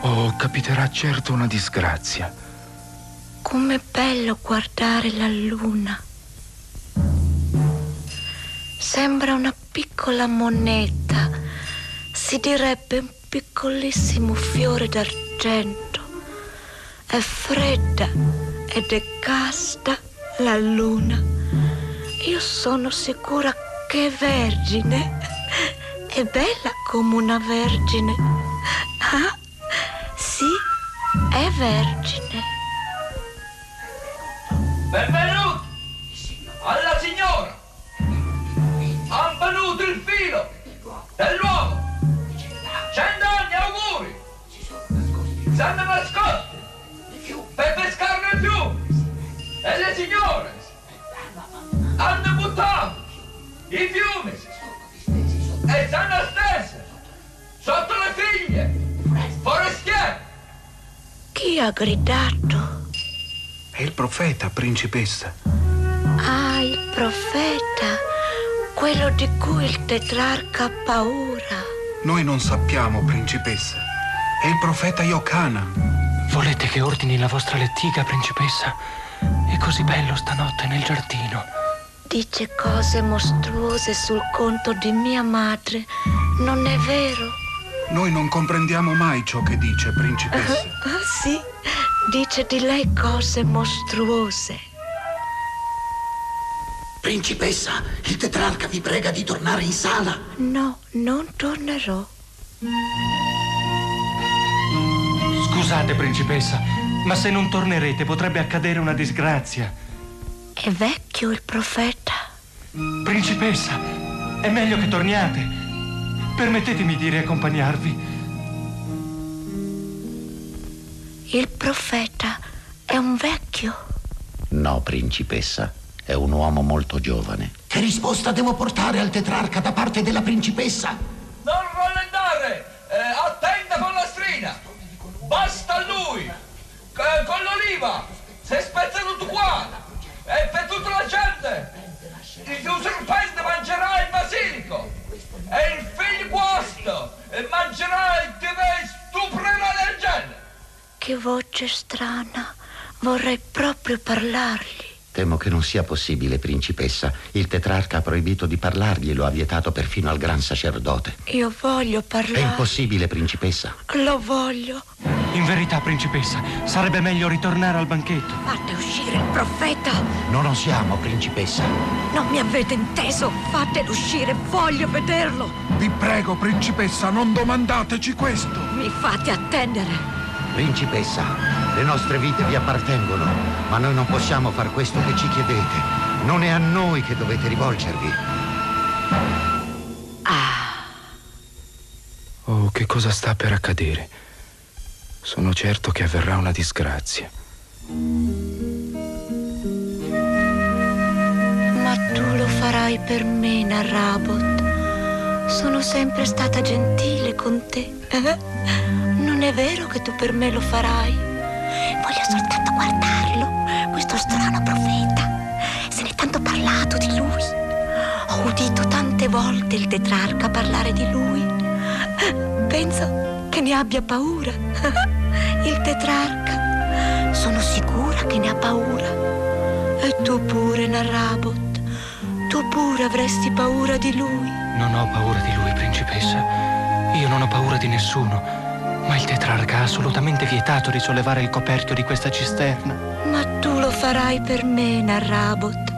Oh, capiterà certo una disgrazia. Com'è bello guardare la luna. Sembra una piccola moneta. Si direbbe un piccolissimo fiore d'argento. È fredda ed è casta la luna. Io sono sicura che è vergine. È bella come una vergine. Ah, sì, è vergine. Benvenuti alla signora. Han venuto il filo dell'uomo. Cento anni auguri. Sanno nascosti. Per pescare il fiume. E le signore hanno buttato i fiumi e sanno stesse sotto le figlie forestiere. Chi ha gridato? È il profeta, principessa. Ah, il profeta, quello di cui il tetrarca ha paura. Noi non sappiamo, principessa. È il profeta Iocana. Volete che ordini la vostra lettiga, principessa? È così bello stanotte nel giardino. Dice cose mostruose sul conto di mia madre, non è vero? Noi non comprendiamo mai ciò che dice, principessa. Uh, uh, sì, dice di lei cose mostruose. Principessa, il tetrarca vi prega di tornare in sala. No, non tornerò. Scusate, principessa, ma se non tornerete potrebbe accadere una disgrazia. È vecchio il profeta? Principessa, è meglio che torniate. Permettetemi di riaccompagnarvi. Il profeta è un vecchio? No, principessa, è un uomo molto giovane. Che risposta devo portare al tetrarca da parte della principessa? Non rallentare! Eh, attenta con la strina! Basta a lui! C- con l'oliva! Si spezza tutto qua! E per tutta la gente! Il usurpente mangerà il basilico! E il figlio guasto! E mangerà il tv stuprerà del genere! Che voce strana! Vorrei proprio parlargli. Temo che non sia possibile, principessa. Il tetrarca ha proibito di parlargli, lo ha vietato perfino al gran sacerdote. Io voglio parlare. È impossibile, principessa. Lo voglio. In verità, principessa, sarebbe meglio ritornare al banchetto. Fate uscire il profeta. Non osiamo, principessa. Non mi avete inteso. Fatelo uscire, voglio vederlo. Vi prego, principessa, non domandateci questo. Mi fate attendere. Principessa, le nostre vite vi appartengono, ma noi non possiamo far questo che ci chiedete. Non è a noi che dovete rivolgervi. Ah. Oh, che cosa sta per accadere? Sono certo che avverrà una disgrazia. Ma tu lo farai per me, Narrabot. Sono sempre stata gentile con te. Eh? Non è vero che tu per me lo farai? Voglio soltanto guardarlo, questo strano profeta. Se n'è tanto parlato di lui. Ho udito tante volte il tetrarca parlare di lui. Penso che ne abbia paura. Il tetrarca. Sono sicura che ne ha paura. E tu pure, Narrabot. Tu pure avresti paura di lui. Non ho paura di lui, principessa. Io non ho paura di nessuno. Ma il tetrarca ha assolutamente vietato di sollevare il coperchio di questa cisterna. Ma tu lo farai per me, Narrabot.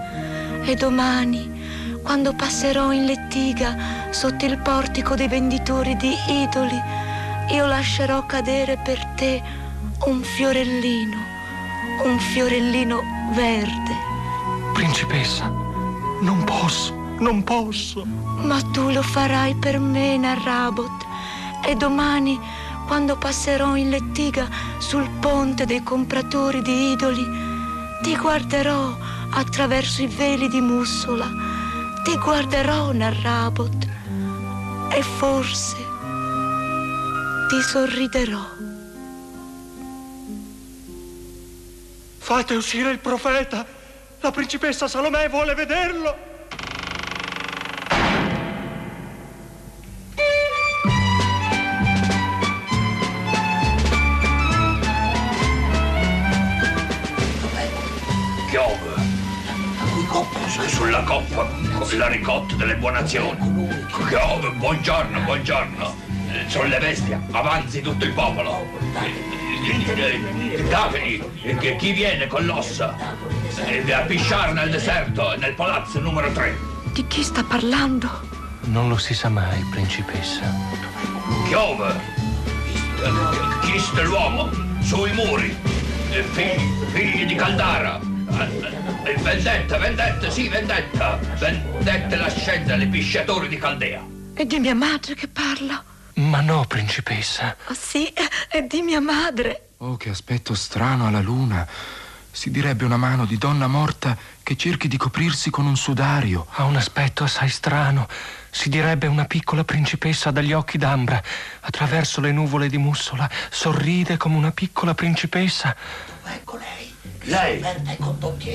E domani, quando passerò in lettiga sotto il portico dei venditori di idoli, io lascerò cadere per te un fiorellino, un fiorellino verde. Principessa, non posso, non posso. Ma tu lo farai per me, Narrabot. E domani, quando passerò in lettiga sul ponte dei compratori di idoli, ti guarderò attraverso i veli di mussola. Ti guarderò, Narrabot, e forse ti sorriderò. Fate uscire il profeta! La principessa Salomè vuole vederlo! Sulla coppa con la ricotta delle buone azioni. Oh, buongiorno, buongiorno. Sono le bestie, avanzi tutto il popolo. Dateli, che chi viene con l'ossa a pisciare nel deserto, nel palazzo numero tre. Di chi sta parlando? Non lo si sa mai, principessa. Piove. Cristo è l'uomo, sui muri. Figli, figli di Caldara. Vendetta, vendetta, sì, vendetta. Vendetta la scena dei pisciatori di Caldea. È di mia madre che parla? Ma no, principessa. Oh, sì, è di mia madre. Oh, che aspetto strano alla luna. Si direbbe una mano di donna morta che cerchi di coprirsi con un sudario. Ha un aspetto assai strano. Si direbbe una piccola principessa dagli occhi d'ambra. Attraverso le nuvole di mussola sorride come una piccola principessa. Ecco lei. Lei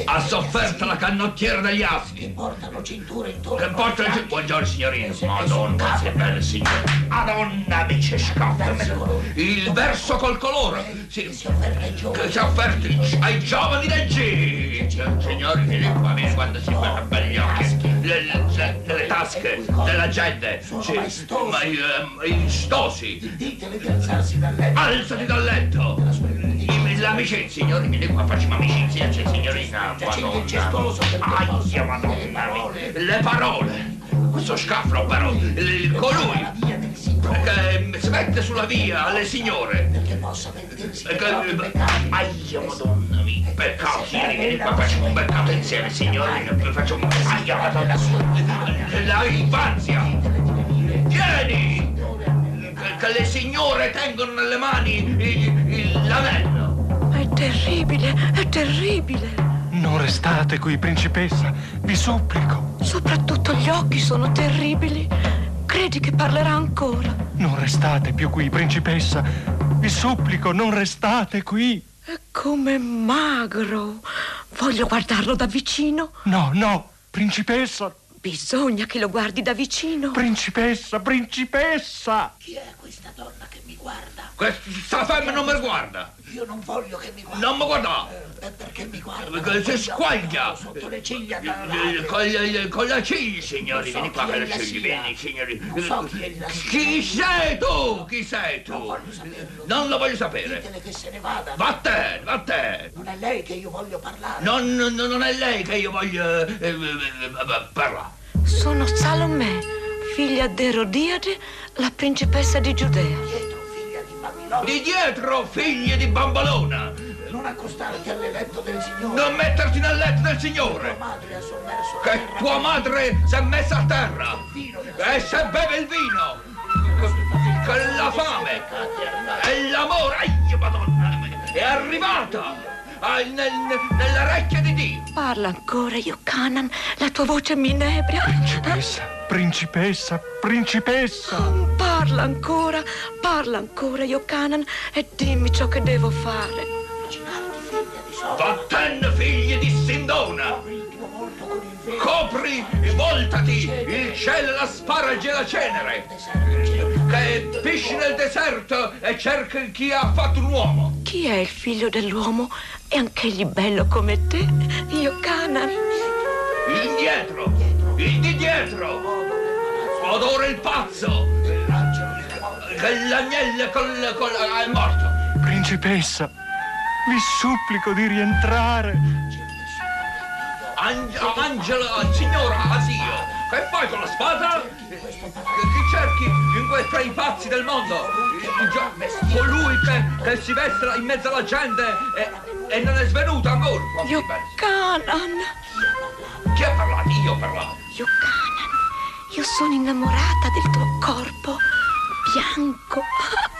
ha sofferto la canottiera degli assi. Che portano cinture intorno. Che portano cinture. Buongiorno signorina. Madonna, che belle signore. Madonna, mi c'è scappato. Il verso col colore. Che si è offerto ai giovani leggeri. Signori, Filippo, a me quando si fanno belli gli occhi. Le tasche della gente. Instosi. Ditele di alzarsi dal letto. Alzati dal letto. L'amicizia, signori, mi devo facciamo amicizia, c'è signorina, aia, madonna, le parole, questo scafro, però, il, colui, che si mette sulla via alle signore, aia, madonna, peccato, Così vieni qua, facciamo un bel capo insieme, signori, facciamo una scagliata da su. La infanzia! Vieni! Che le signore tengono nelle mani l'avello! È terribile, è terribile! Non restate qui, principessa, vi supplico. Soprattutto gli occhi sono terribili. Credi che parlerà ancora? Non restate più qui, principessa. Vi supplico, non restate qui. È come magro. Voglio guardarlo da vicino. No, no, principessa. Bisogna che lo guardi da vicino. Principessa, principessa. Chi è questa donna che mi guarda? Questa femmina non mi guarda. Io non voglio che mi guardi. Non mi guarda. Eh, perché mi guarda? Si squaglia. Sotto le ciglia. Con, le, con la ciglia, signori. Vieni qua con la ciglia. Vieni, signori. Non so chi è la ciglia. Chi sei tu? Chi sei tu? Non voglio saperlo. Non lo voglio sapere. Ditele che se ne vada. Vattene, vattene. Non è lei che io voglio parlare. Non, non, non è lei che io voglio eh, eh, parlare. Sono Salomè, figlia di Erodiade, la principessa di Giudea. Di dietro, figli di bambalona! Non accostarti all'eletto del Signore! Non metterti nel letto del Signore! Che tua madre ha sommerso la terra! Che tua madre si è messa a terra! E se beve il vino! Che la fame! E l'amore! Ai, Madonna! È arrivata! Nell'orecchia di Dio! Parla ancora, Iocanan! La tua voce mi inebria! Principessa! Principessa! Principessa! Parla ancora, parla ancora, Iocanan, e dimmi ciò che devo fare. Vattene, figlia di Sindona! Copri, voltati, il cielo la sparge la cenere! Che pisci nel deserto e cerca chi ha fatto un uomo! Chi è il figlio dell'uomo? E anch'egli bello come te, Iocanan! Indietro, il di dietro! Odore il pazzo! Che l'agnello col, col, è morto. Principessa, vi supplico di rientrare. Angelo, Angelo, signora Asio, che fai con la spada? Che cerchi in quei, tra i pazzi del mondo? Colui che, che si veste in mezzo alla gente e, e non è svenuto ancora. Iocanan. Chi ha parlato? Io ho parlato. Iocanan, io sono innamorata del tuo corpo. Bianco,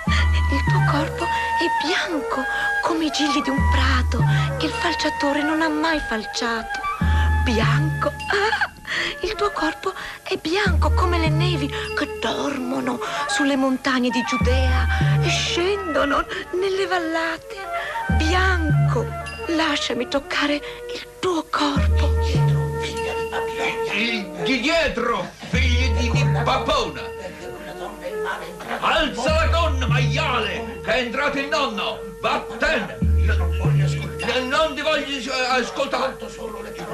il tuo corpo è bianco come i gigli di un prato che il falciatore non ha mai falciato. Bianco, il tuo corpo è bianco come le nevi che dormono sulle montagne di Giudea e scendono nelle vallate. Bianco, lasciami toccare il tuo corpo. Di dietro, figli di, di Papona. Alza la gonna, maiale, che è entrato il nonno! Vattene! Io non voglio ascoltare! Non ti voglio ascoltare!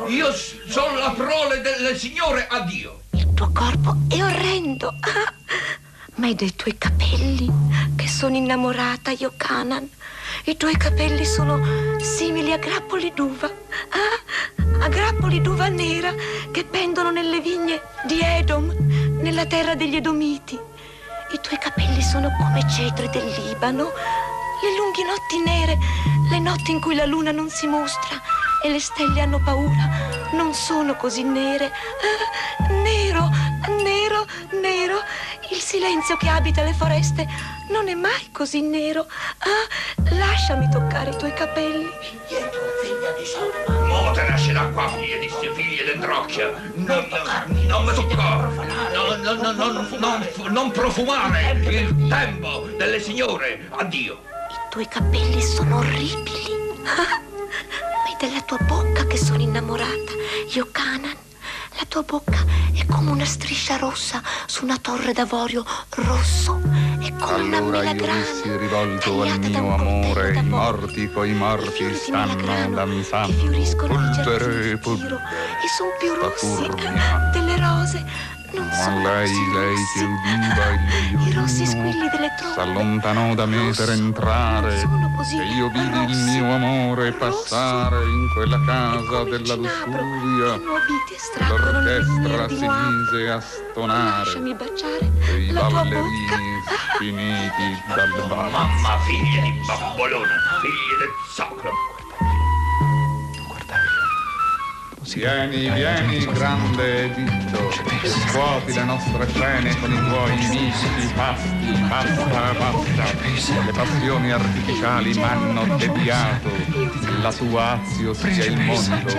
Io sono la prole del Signore a Dio! Il tuo corpo è orrendo! Ah, ma è dei tuoi capelli che sono innamorata, Iocanan! I tuoi capelli sono simili a grappoli d'uva! Ah, a grappoli d'uva nera che pendono nelle vigne di Edom, nella terra degli Edomiti! I tuoi capelli sono come cedri del Libano, le lunghe notti nere, le notti in cui la luna non si mostra e le stelle hanno paura, non sono così nere. Ah, nero, nero, nero, il silenzio che abita le foreste non è mai così nero. Ah, lasciami toccare i tuoi capelli. Indietro, figlia di Sodoma. Mo te nasce da qua, figlia di figlia d'entrocchia. Non toccarmi, non mi toccare. Non, non, non, non, non, non profumare il tempo delle signore, addio. I tuoi capelli sono orribili. Ah, ma è della tua bocca che sono innamorata, Iocanan. La tua bocca è come una striscia rossa su una torre d'avorio rosso. È come allora una melagrana. Allora io mi rivolto al mio amore, i morti coi morti I stanno danzando, polvere, polvere, polvere, e sono più rossi delle rose. Non so, lei, lei che udiva il mio grido s'allontanò da me per entrare e io vidi il mio amore passare in quella casa della lussuria. L'orchestra si mise a stonare e i ballerini sfiniti dal balzo. Mamma, figlia di bambolona, figlia del sacro. Vieni, vieni, grande Egitto, scuoti le nostre pene con i tuoi misti pasti, pasta, pasta. Le passioni artificiali m'hanno deviato, la tua azio sia il mondo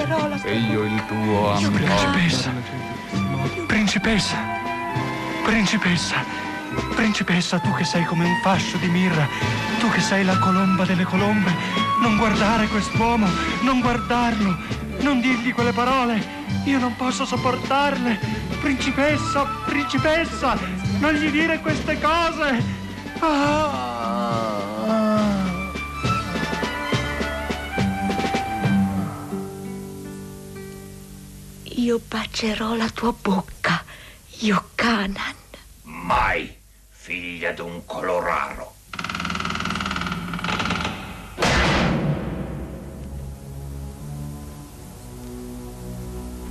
e io il tuo amore. Principessa, principessa, principessa, principessa, tu che sei come un fascio di mirra, tu che sei la colomba delle colombe, non guardare quest'uomo, non guardarlo. Non dirgli quelle parole, io non posso sopportarle. Principessa, principessa, non gli dire queste cose. Ah. Io bacerò la tua bocca, io Canaan. Mai, figlia d'un coloraro.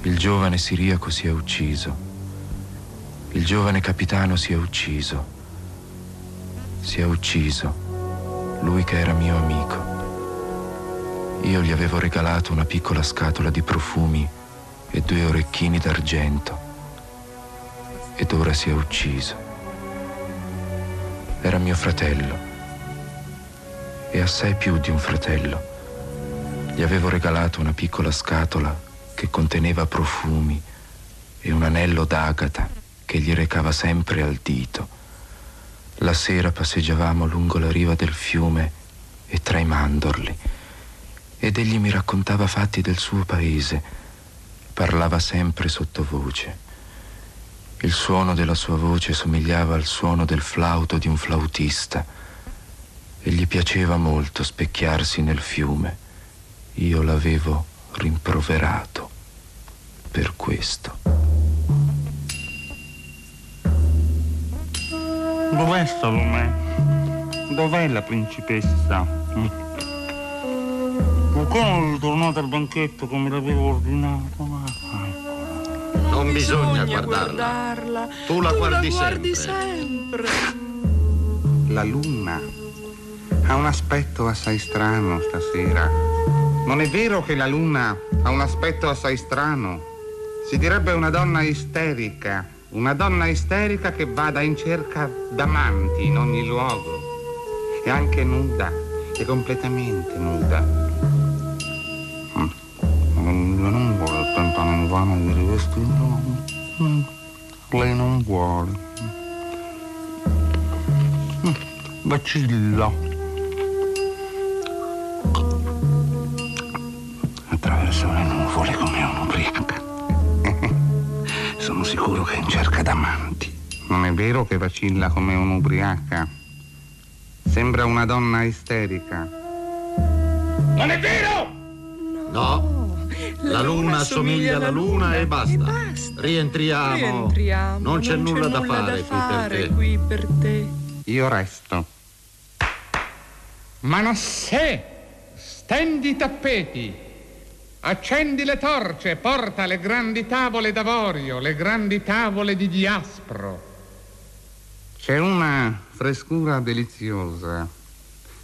Il giovane siriaco si è ucciso, il giovane capitano si è ucciso, si è ucciso, lui che era mio amico. Io gli avevo regalato una piccola scatola di profumi e due orecchini d'argento, ed ora si è ucciso. Era mio fratello, e assai più di un fratello. Gli avevo regalato una piccola scatola che conteneva profumi e un anello d'agata che gli recava sempre al dito. La sera passeggiavamo lungo la riva del fiume e tra i mandorli, ed egli mi raccontava fatti del suo paese, parlava sempre sottovoce. Il suono della sua voce somigliava al suono del flauto di un flautista, e gli piaceva molto specchiarsi nel fiume. Io l'avevo rimproverato per questo. Dov'è Salomè? Dov'è la principessa? Come tornò dal banchetto come l'avevo ordinato? Non, non bisogna, bisogna guardarla. guardarla. Tu la tu guardi, la guardi sempre. sempre. La luna ha un aspetto assai strano stasera. Non è vero che la luna ha un aspetto assai strano? Si direbbe una donna isterica, una donna isterica che vada in cerca d'amanti in ogni luogo. È anche nuda, è completamente nuda. Non vuole tentare in vano di rivestirlo. Lei non vuole. Vacilla. Attraverso le nuvole come un'ubriaca. Sono sicuro che è in cerca d'amanti. Non è vero che vacilla come un'ubriaca. Sembra una donna isterica. Non è vero! No, no. La luna assomiglia alla luna, luna e, basta. e basta. Rientriamo. Rientriamo. Non c'è, non c'è nulla, nulla da fare, da fare qui, per qui per te. Io resto. Manassè, stendi i tappeti. Accendi le torce, porta le grandi tavole d'avorio, le grandi tavole di diaspro. C'è una frescura deliziosa.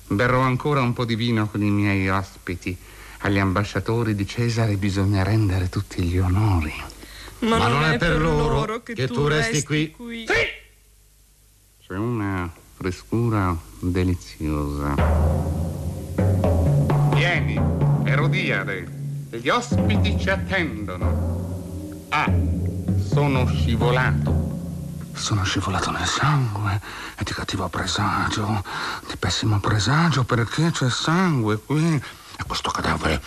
Berrò ancora un po' di vino con i miei ospiti. Agli ambasciatori di Cesare bisogna rendere tutti gli onori. Ma, Ma non, non è, è per loro, loro che, che tu resti, resti qui. qui. Sì! C'è una frescura deliziosa. Vieni, erodiare. Gli ospiti ci attendono. Ah, sono scivolato. Sono scivolato nel sangue. È di cattivo presagio, di pessimo presagio, perché c'è sangue qui. E questo cadavere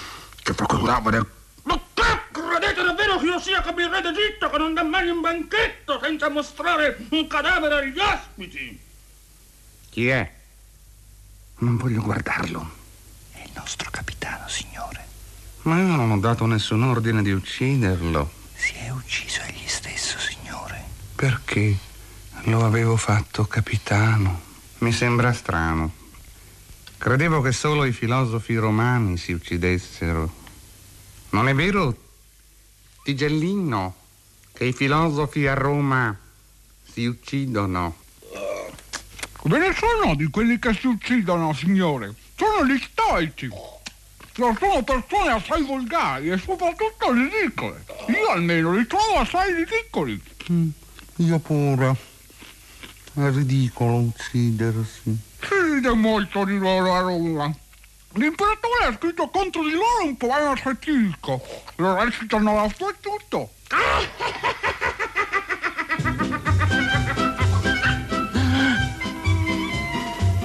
che fa quel cadavere. Ma che credete davvero che io sia come il re d'Egitto, che non dà mai un banchetto senza mostrare un cadavere agli ospiti? Chi è? Non voglio guardarlo. È il nostro capitano, signore. Ma io non ho dato nessun ordine di ucciderlo. Si è ucciso egli stesso, signore. Perché? Lo avevo fatto capitano. Mi sembra strano. Credevo che solo i filosofi romani si uccidessero. Non è vero, Tigellino, che i filosofi a Roma si uccidono? Ve ne sono di quelli che si uccidono, signore. Sono gli stoici. non sono persone assai volgari e soprattutto ridicole. Io almeno li trovo assai ridicoli. Mm, io pure. È ridicolo uccidersi. Si ride molto di loro a Roma. L'imperatore ha scritto contro di loro un poema satirico. Lo recitano dappertutto.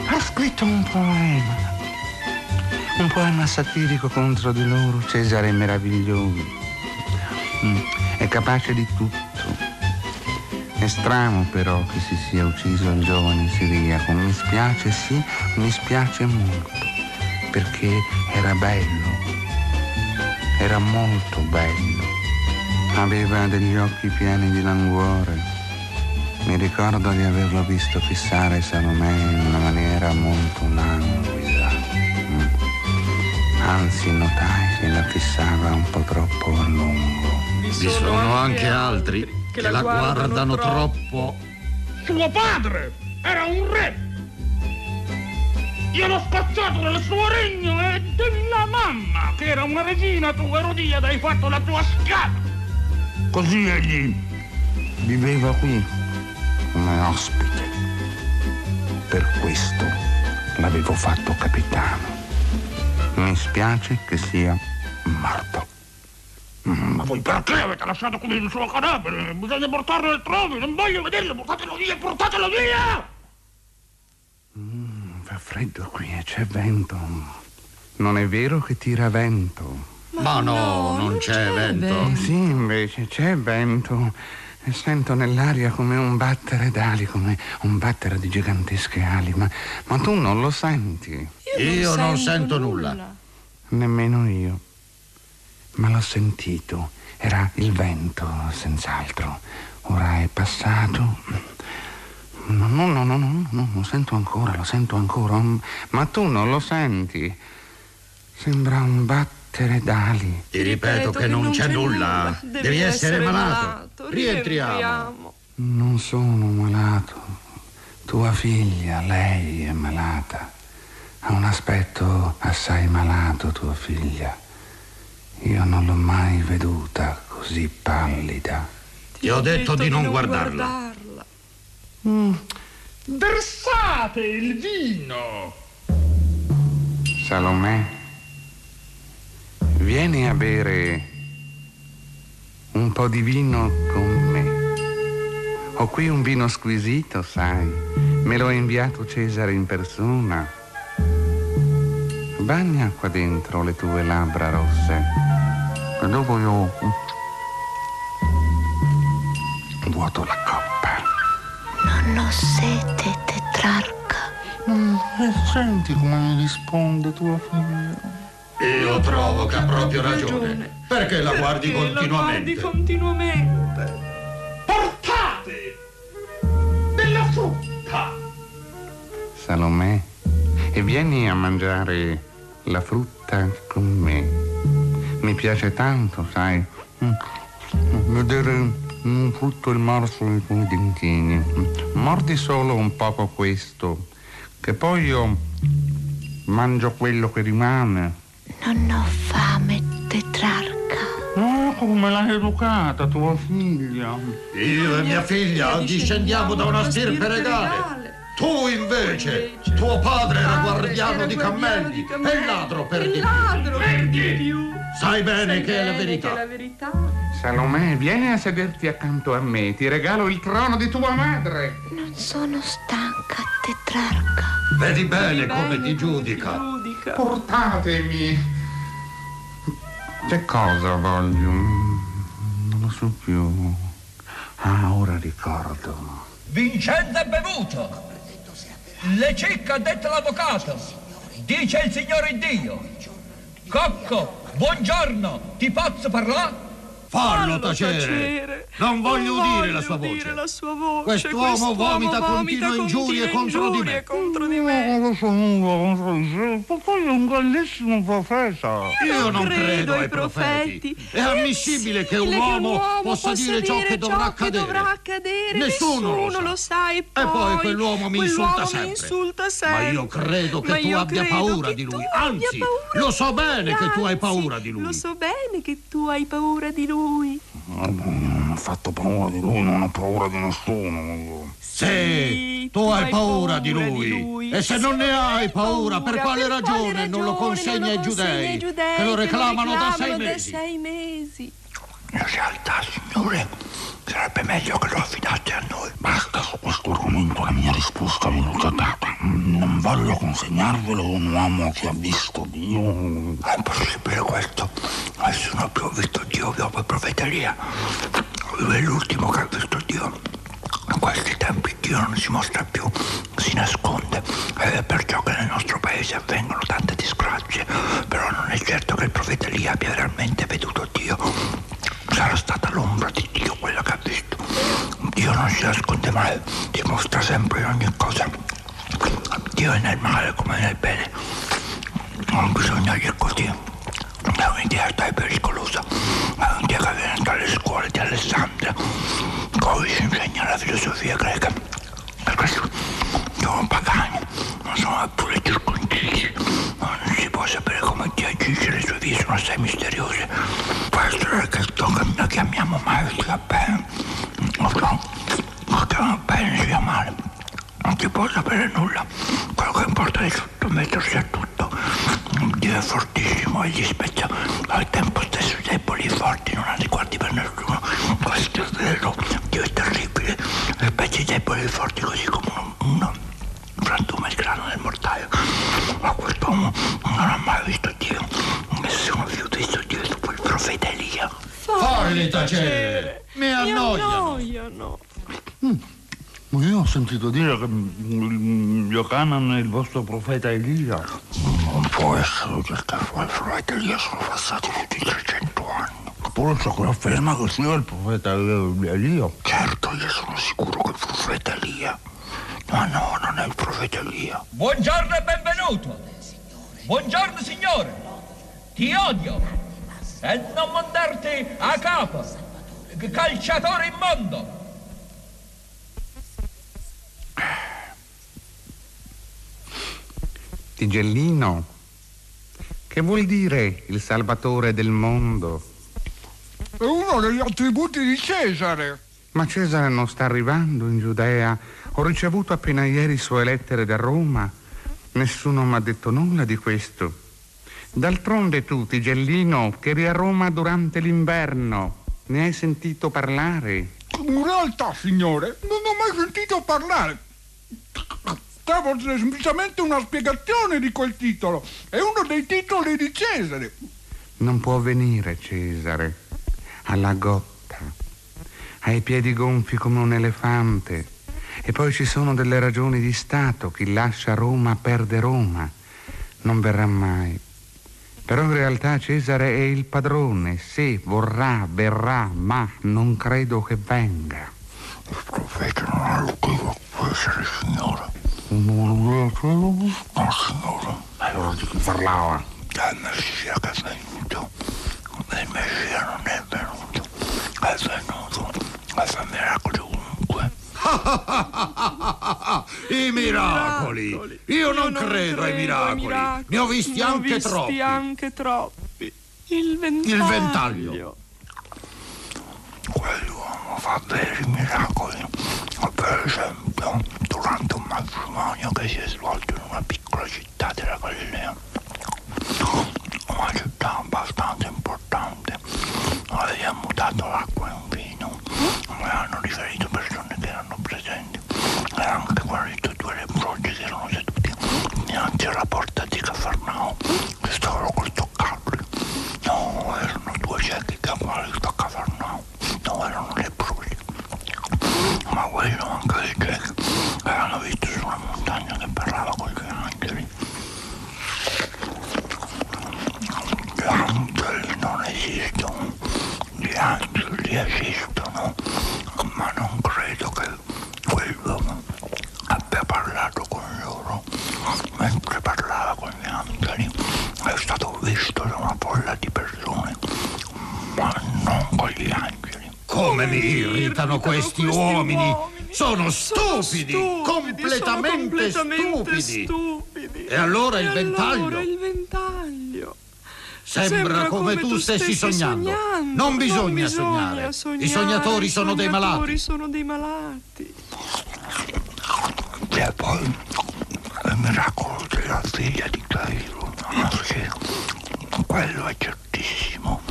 Ha scritto un poema. Un poema satirico contro di loro. Cesare meraviglioso. Mm, è capace di tutto. È strano però che si sia ucciso il giovane siriaco. Mi spiace, sì, mi spiace molto, perché era bello, era molto bello, aveva degli occhi pieni di languore. Mi ricordo di averlo visto fissare Salomè in una maniera molto languida. Anzi, notai che la fissava un po' troppo a lungo. Vi sono anche altri Che, che la guardano, guardano troppo. Suo padre era un re. Io l'ho scacciato dal suo regno e della mamma, che era una regina. Tu, Erodiade, hai fatto la tua scala. Così egli viveva qui come ospite. Per questo l'avevo fatto capitano. Mi spiace che sia morto. Ma voi perché avete lasciato qui il suo cadavere? Bisogna portarlo altrove, non voglio vederlo, portatelo via, portatelo via! Mm, fa freddo qui e c'è vento. Non è vero che tira vento? Ma, Ma no, no, non c'è, c'è vento. vento. Sì, invece c'è vento. E sento nell'aria come un battere d'ali, come un battere di gigantesche ali. Ma, ma tu non lo senti? Io non, io sento, non sento nulla. nulla. Nemmeno io. Ma l'ho sentito, era il vento, senz'altro. Ora è passato. No, no, no, no, no, no, lo sento ancora, lo sento ancora. Ma tu non lo senti? Sembra un battere d'ali. Ti ripeto che non c'è nulla. Devi essere malato. Rientriamo. Non sono malato. Tua figlia, lei è malata. Ha un aspetto assai malato, tua figlia. Io non l'ho mai veduta così pallida. Ti ho detto, detto di non, non guardarla. guardarla. Mm. Versate il vino. Salomè, vieni a bere un po' di vino con me. Ho qui un vino squisito, sai. Me lo ha inviato Cesare in persona. Bagna qua dentro le tue labbra rosse. E dopo io vuoto la coppa. Non ho sete, tetrarca. Mm, senti come mi risponde tua figlia. Io trovo che ha proprio ragione. ragione. Perché, Perché la guardi continuamente? La guardi continuamente. Portate della frutta. Salomè, e vieni a mangiare la frutta con me. Mi piace tanto, sai, vedere tutto il morso dei tuoi dentini. Mordi solo un poco questo, che poi io mangio quello che rimane. Non ho fame, tetrarca. Oh, come l'hai educata tua figlia. Io e mia figlia discendiamo da una stirpe regale. Tu invece, tuo padre era guardiano di cammelli e ladro per di più. Sai bene che è la verità. Salomè, vieni a sederti accanto a me, ti regalo il trono di tua madre. Non sono stanca, tetrarca. Vedi bene come ti giudica. Portatemi. Che cosa voglio? Non lo so più. Ah, ora ricordo. Vincente bevuto. Le cicche ha detto l'avvocato, dice il Signore Dio. Cocco, buongiorno, ti posso parlare? Fallo tacere. tacere. Non voglio non udire, voglio la, sua udire la sua voce. Quest'uomo, Quest'uomo vomita, vomita continue ingiurie contro di me. Contro di me. Non Io non credo ai profeti. profeti. È ammissibile che un uomo possa dire ciò che dovrà accadere. Nessuno lo sa. E poi quell'uomo mi insulta sempre. Ma io credo che tu abbia paura di lui. Anzi, lo so bene che tu hai paura di lui. Lo so bene che tu hai paura di lui. Non ho fatto paura di lui, non ho paura di nessuno. Sì, sì tu, tu hai paura, paura di, lui. di lui. E se sì, non ne hai paura, paura per, quale, per ragione quale ragione non lo consegni ai giudei, giudei che lo reclamano, che lo reclamano da, sei da sei mesi? In realtà, signore, sarebbe meglio che lo affidate a noi. Basta su questo argomento, la mia risposta è venuta data. Non voglio consegnarvelo a un uomo che ha visto Dio. È impossibile questo. Nessuno più ha visto Dio dopo la profeteria. Lui è l'ultimo che ha visto Dio. In questi tempi Dio non si mostra più, si nasconde. Ed è perciò che nel nostro paese avvengono tante disgrazie. Però non è certo che il profeta lì abbia realmente veduto Dio. Sarà stata l'ombra di Dio quella che ha visto. Dio non si nasconde mai, dimostra sempre in ogni cosa. Dio è nel male come nel bene. Non bisogna dire così. È un'idea tale pericolosa. È un'idea che viene dalle scuole di Alessandria, dove si insegna la filosofia greca. Perché sono pagani, non sono pure circoncisi. Non si può sapere come Dio agisce, le sue vie sono assai misteriose. Che noi chiamiamo mai sia bene, sia bene sia male, non si può sapere nulla. Quello che importa è sottomettersi a tutto. Dio è fortissimo, egli spezza al tempo stesso i deboli e i forti, non ha riguardi per nessuno. Questo è vero, Dio è terribile, spezza i deboli e i forti così come uno frantuma il grano nel mortaio. Ma quest'uomo non ha mai visto Dio, nessuno più visto Dio dopo il profeta Elia. Farli tacere! Mi annoiano! Mi annoiano! Mm. Io ho sentito dire che Iocanan è il vostro profeta Elia. Non può essere perché il profeta Elia sono passati tutti i trecento anni. Eppure c'è chi afferma che sia il profeta Elia. Certo, io sono sicuro che il profeta Elia. Ma no, non è il profeta Elia. Buongiorno e benvenuto! Buongiorno, signore! Ti odio! E non mandarti a capo, calciatore immondo! Tigellino, che vuol dire il salvatore del mondo? È uno degli attributi di Cesare. Ma Cesare non sta arrivando in Giudea. Ho ricevuto appena ieri sue lettere da Roma. Nessuno mi ha detto nulla di questo. D'altronde tu, Tigellino, che eri a Roma durante l'inverno, ne hai sentito parlare? In realtà, signore, non ho mai sentito parlare. Stavo semplicemente una spiegazione di quel titolo. È uno dei titoli di Cesare. Non può venire Cesare. Alla gotta. Ha i piedi gonfi come un elefante. E poi ci sono delle ragioni di Stato. Chi lascia Roma perde Roma. Non verrà mai. Però in realtà Cesare è il padrone, se vorrà, verrà, ma non credo che venga. Il profeta non alludiva a Cesare, signore. Non alludiva a No, signore. Allora di chi parlava? È il Messia che è venuto. Il Messia non è venuto. È venuto. È fa miracoli ovunque. I miracoli! Io non, Io non credo, credo ai miracoli. miracoli. Ne ho visti ne ho anche visti troppi. anche troppi. Il ventaglio. Il ventaglio. Quell'uomo fa veri miracoli. Per esempio, durante un matrimonio che si è svolto in una piccola città della Galilea, una città abbastanza importante, aveva mutato l'acqua in un vino e hanno riferito persone che erano presenti. E anche guarito due leprosi che erano seduti dinanzi alla porta di Cafarnao, che stavano col toccarli. No, erano due ciechi che guarito a Cafarnao, no, erano leprosi. Ma quello anche i ciechi erano visto su una montagna che parlava con gli angeli. Gli angeli non esistono, gli pianti li esistono, ma non credo che quello abbia parlato con loro. Mentre parlava con gli angeli è stato visto da una folla di persone, ma non con gli angeli. Come mi irritano questi uomini! Sono stupidi, completamente stupidi. E allora il ventaglio. Sembra come tu stessi sognando. Non bisogna sognare. I sognatori sono dei malati. C'è poi il miracolo della figlia di Cairo. Quello è certissimo.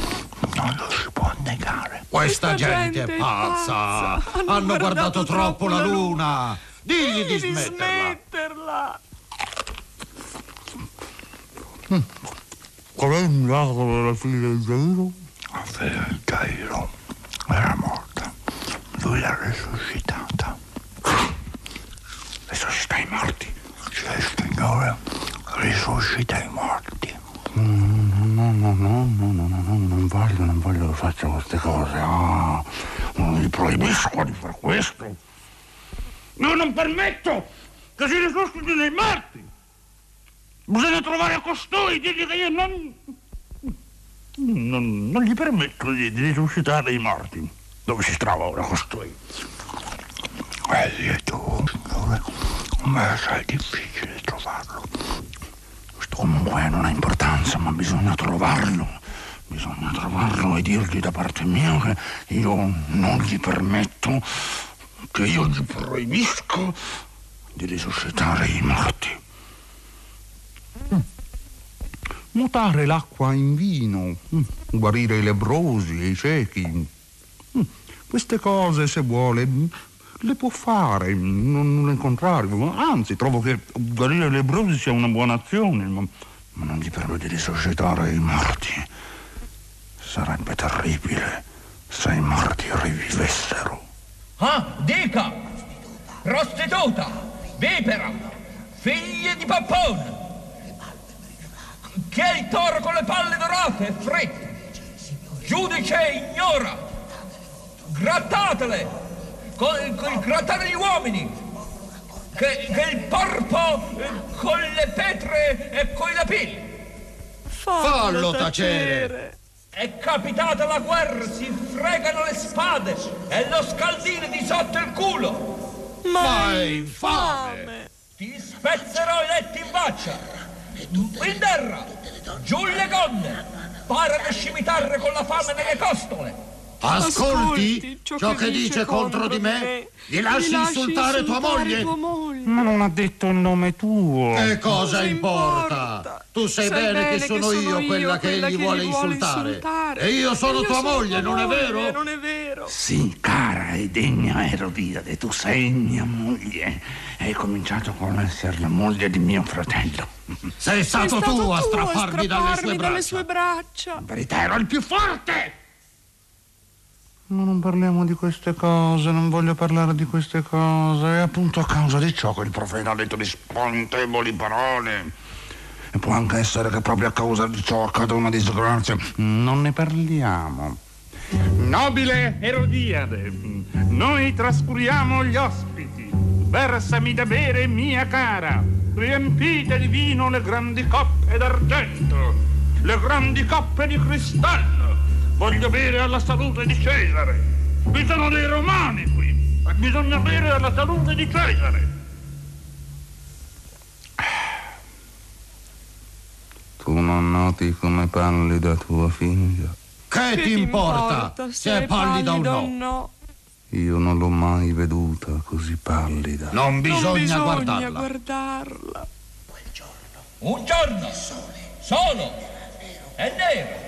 Non lo si può negare. Questa gente è pazza. Hanno guardato troppo la luna. Digli di smetterla. Qual è il miracolo della figlia di Gairo? La figlia di Gairo era morta. Lui l'ha risuscitata. Risuscita i morti? Cioè, il Signore risuscita i morti. Mm, no, no, no, no, no, no, non voglio, non voglio che facciano queste cose. Ah, non gli proibisco di fare questo. Io non permetto che si risuscitino i morti. Bisogna trovare costui, dirgli che io non... non... non gli permetto di, di risuscitare i morti. Dove si trova ora costui? Egli è tu, signore, ma sarà difficile trovarlo. Questo comunque non ha importanza, ma bisogna trovarlo. Bisogna trovarlo e dirgli da parte mia che io non gli permetto, che io gli proibisco di risuscitare i morti. Mutare l'acqua in vino, guarire i lebbrosi e i ciechi. Queste cose, se vuole, le può fare, non è il contrario. Anzi, trovo che guarire i lebbrosi sia una buona azione, ma non gli permette di risuscitare i morti. Sarebbe terribile se i morti rivivessero. Ah, dica! Prostituta! Vipera! Figlie di pappone! Che è il toro con le palle dorate e fredde? Giudice ignora! Grattatele! Col, col grattare gli uomini! Che, che il corpo con le pietre e coi lapilli! Fallo tacere! È capitata la guerra, si fregano le spade e lo scaldino di sotto il culo! Ma è infame! Ti spezzerò i letti in faccia! In terra, giù le gonne, parano a scimitarre con la fame nelle costole. Ascolti ciò, ciò che dice contro di me, gli lasci insultare tua moglie. tua moglie. Ma non ha detto il nome tuo. Che cosa importa? importa? Tu sai, sai bene, bene che sono, che sono io, io quella che egli vuole insultare. insultare. E io sono io tua sono moglie, non è vero? Non è vero. Sì, cara e degna Erodiade, tu sei mia moglie. Hai cominciato con essere la moglie di mio fratello. Sei stato, stato tu a strapparmi, a strapparmi dalle, sue dalle sue braccia. In verità ero il più forte. Ma non parliamo di queste cose, non voglio parlare di queste cose. È appunto a causa di ciò che il profeta ha detto di spantevoli parole. E può anche essere che proprio a causa di ciò accada una disgrazia. Non ne parliamo. Nobile Erodiade, noi trascuriamo gli ospiti. Versami da bere, mia cara. Riempite di vino le grandi coppe d'argento, le grandi coppe di cristallo. Voglio bere alla salute di Cesare. Ci sono dei romani qui e bisogna bere alla salute di Cesare. Tu non noti come pallida tua figlia? Che, che ti importa se è pallida o no? no? Io non l'ho mai veduta così pallida. Non bisogna, non bisogna guardarla. guardarla. Quel giorno. Un giorno. Il sole. Solo. È nero.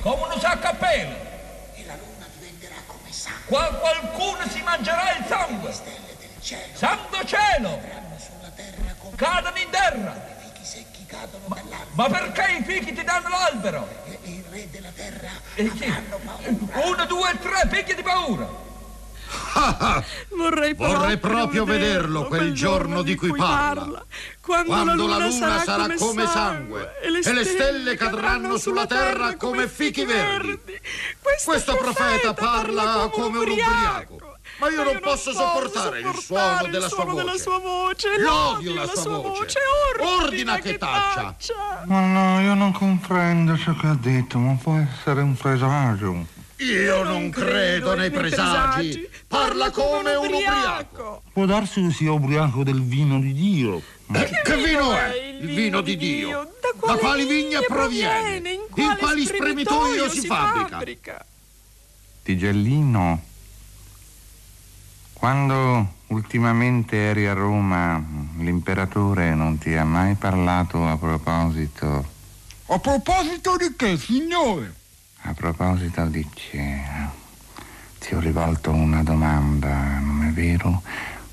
Come un sacco a pelo. E la luna diventerà come sangue. Qua qualcuno si mangerà il sangue. Le stelle del cielo. Santo cielo. Sulla terra come cadono in terra. I fichi secchi cadono ma, ma perché i fichi ti danno l'albero? E, e il re della terra hanno paura. Uno, due, tre picchi di paura. Ah, ah. Vorrei, Vorrei proprio vederlo quel giorno di cui parla, parla. Quando, quando la luna, la luna sarà, sarà come sangue, sangue e, le e le stelle cadranno sulla terra come fichi verdi, verdi. Questo, Questo profeta, profeta parla, parla come un ubriaco. Un ubriaco. Ma io, Ma io non posso, posso sopportare, sopportare il suono il della, suono sua, della voce. sua voce. L'odio la, la sua voce. voce. Ordina, Ordina che, che taccia. taccia. Ma no, io non comprendo ciò che ha detto, ma può essere un presagio. Io non credo nei presagi. Parla come un ubriaco. Può darsi che sia ubriaco del vino di Dio. Ma che, che vino è? Il vino, vino di Dio. Dio. Da, quale da quali vigne proviene? In, in quali spremitoio si fabbrica? Tigellino, quando ultimamente eri a Roma, l'imperatore non ti ha mai parlato a proposito... A proposito di che, signore? A proposito di che? Ti ho rivolto una domanda, non è vero?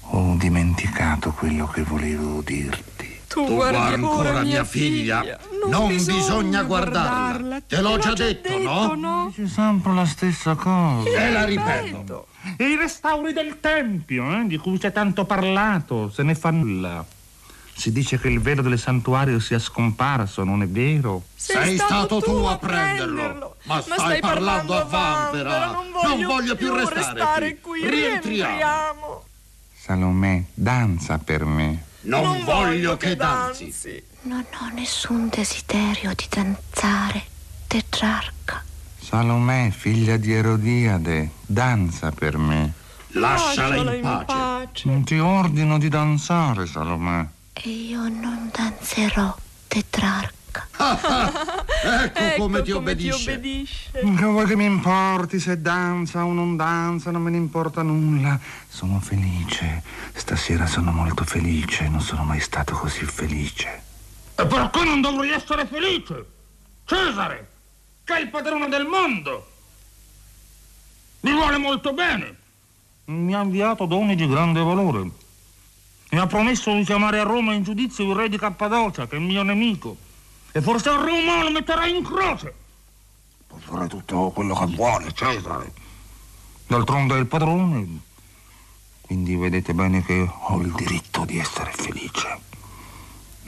Ho dimenticato quello che volevo dirti. Tu, tu guardi ancora mia figlia, figlia. Non, non bisogna, bisogna guardarla. guardarla. Te, Te l'ho già detto, detto no? no? Dici sempre la stessa cosa. Te la ripeto. E i restauri del Tempio, eh, di cui c'è tanto parlato, se ne fa nulla. Si dice che il velo del santuario sia scomparso, non è vero? Sei, Sei stato, stato tu a prenderlo, prenderlo. Ma, ma stai, stai parlando, parlando a vanvera. Non voglio, non voglio più, più restare, restare qui, qui. Rientriamo. Rientriamo. Salomè, danza per me. Non, non voglio che danzi. danzi. Non ho nessun desiderio di danzare, tetrarca. Salomè, figlia di Erodiade, danza per me. Lasciala, Lasciala in, pace. in pace. Non ti ordino di danzare, Salomè. E io non danzerò, tetrarca. Ah, ah, ecco, ecco come, ti, come obbedisce. ti obbedisce. Che vuoi che mi importi se danza o non danza, non me ne importa nulla. Sono felice. Stasera sono molto felice, non sono mai stato così felice. E perché non dovrei essere felice? Cesare, che è il padrone del mondo, mi vuole molto bene, mi ha inviato doni di grande valore, mi ha promesso di chiamare a Roma in giudizio il re di Cappadocia, che è il mio nemico, e forse a Roma lo metterà in croce. Può fare tutto quello che vuole, Cesare, d'altronde è il padrone, quindi vedete bene che ho il diritto di essere felice.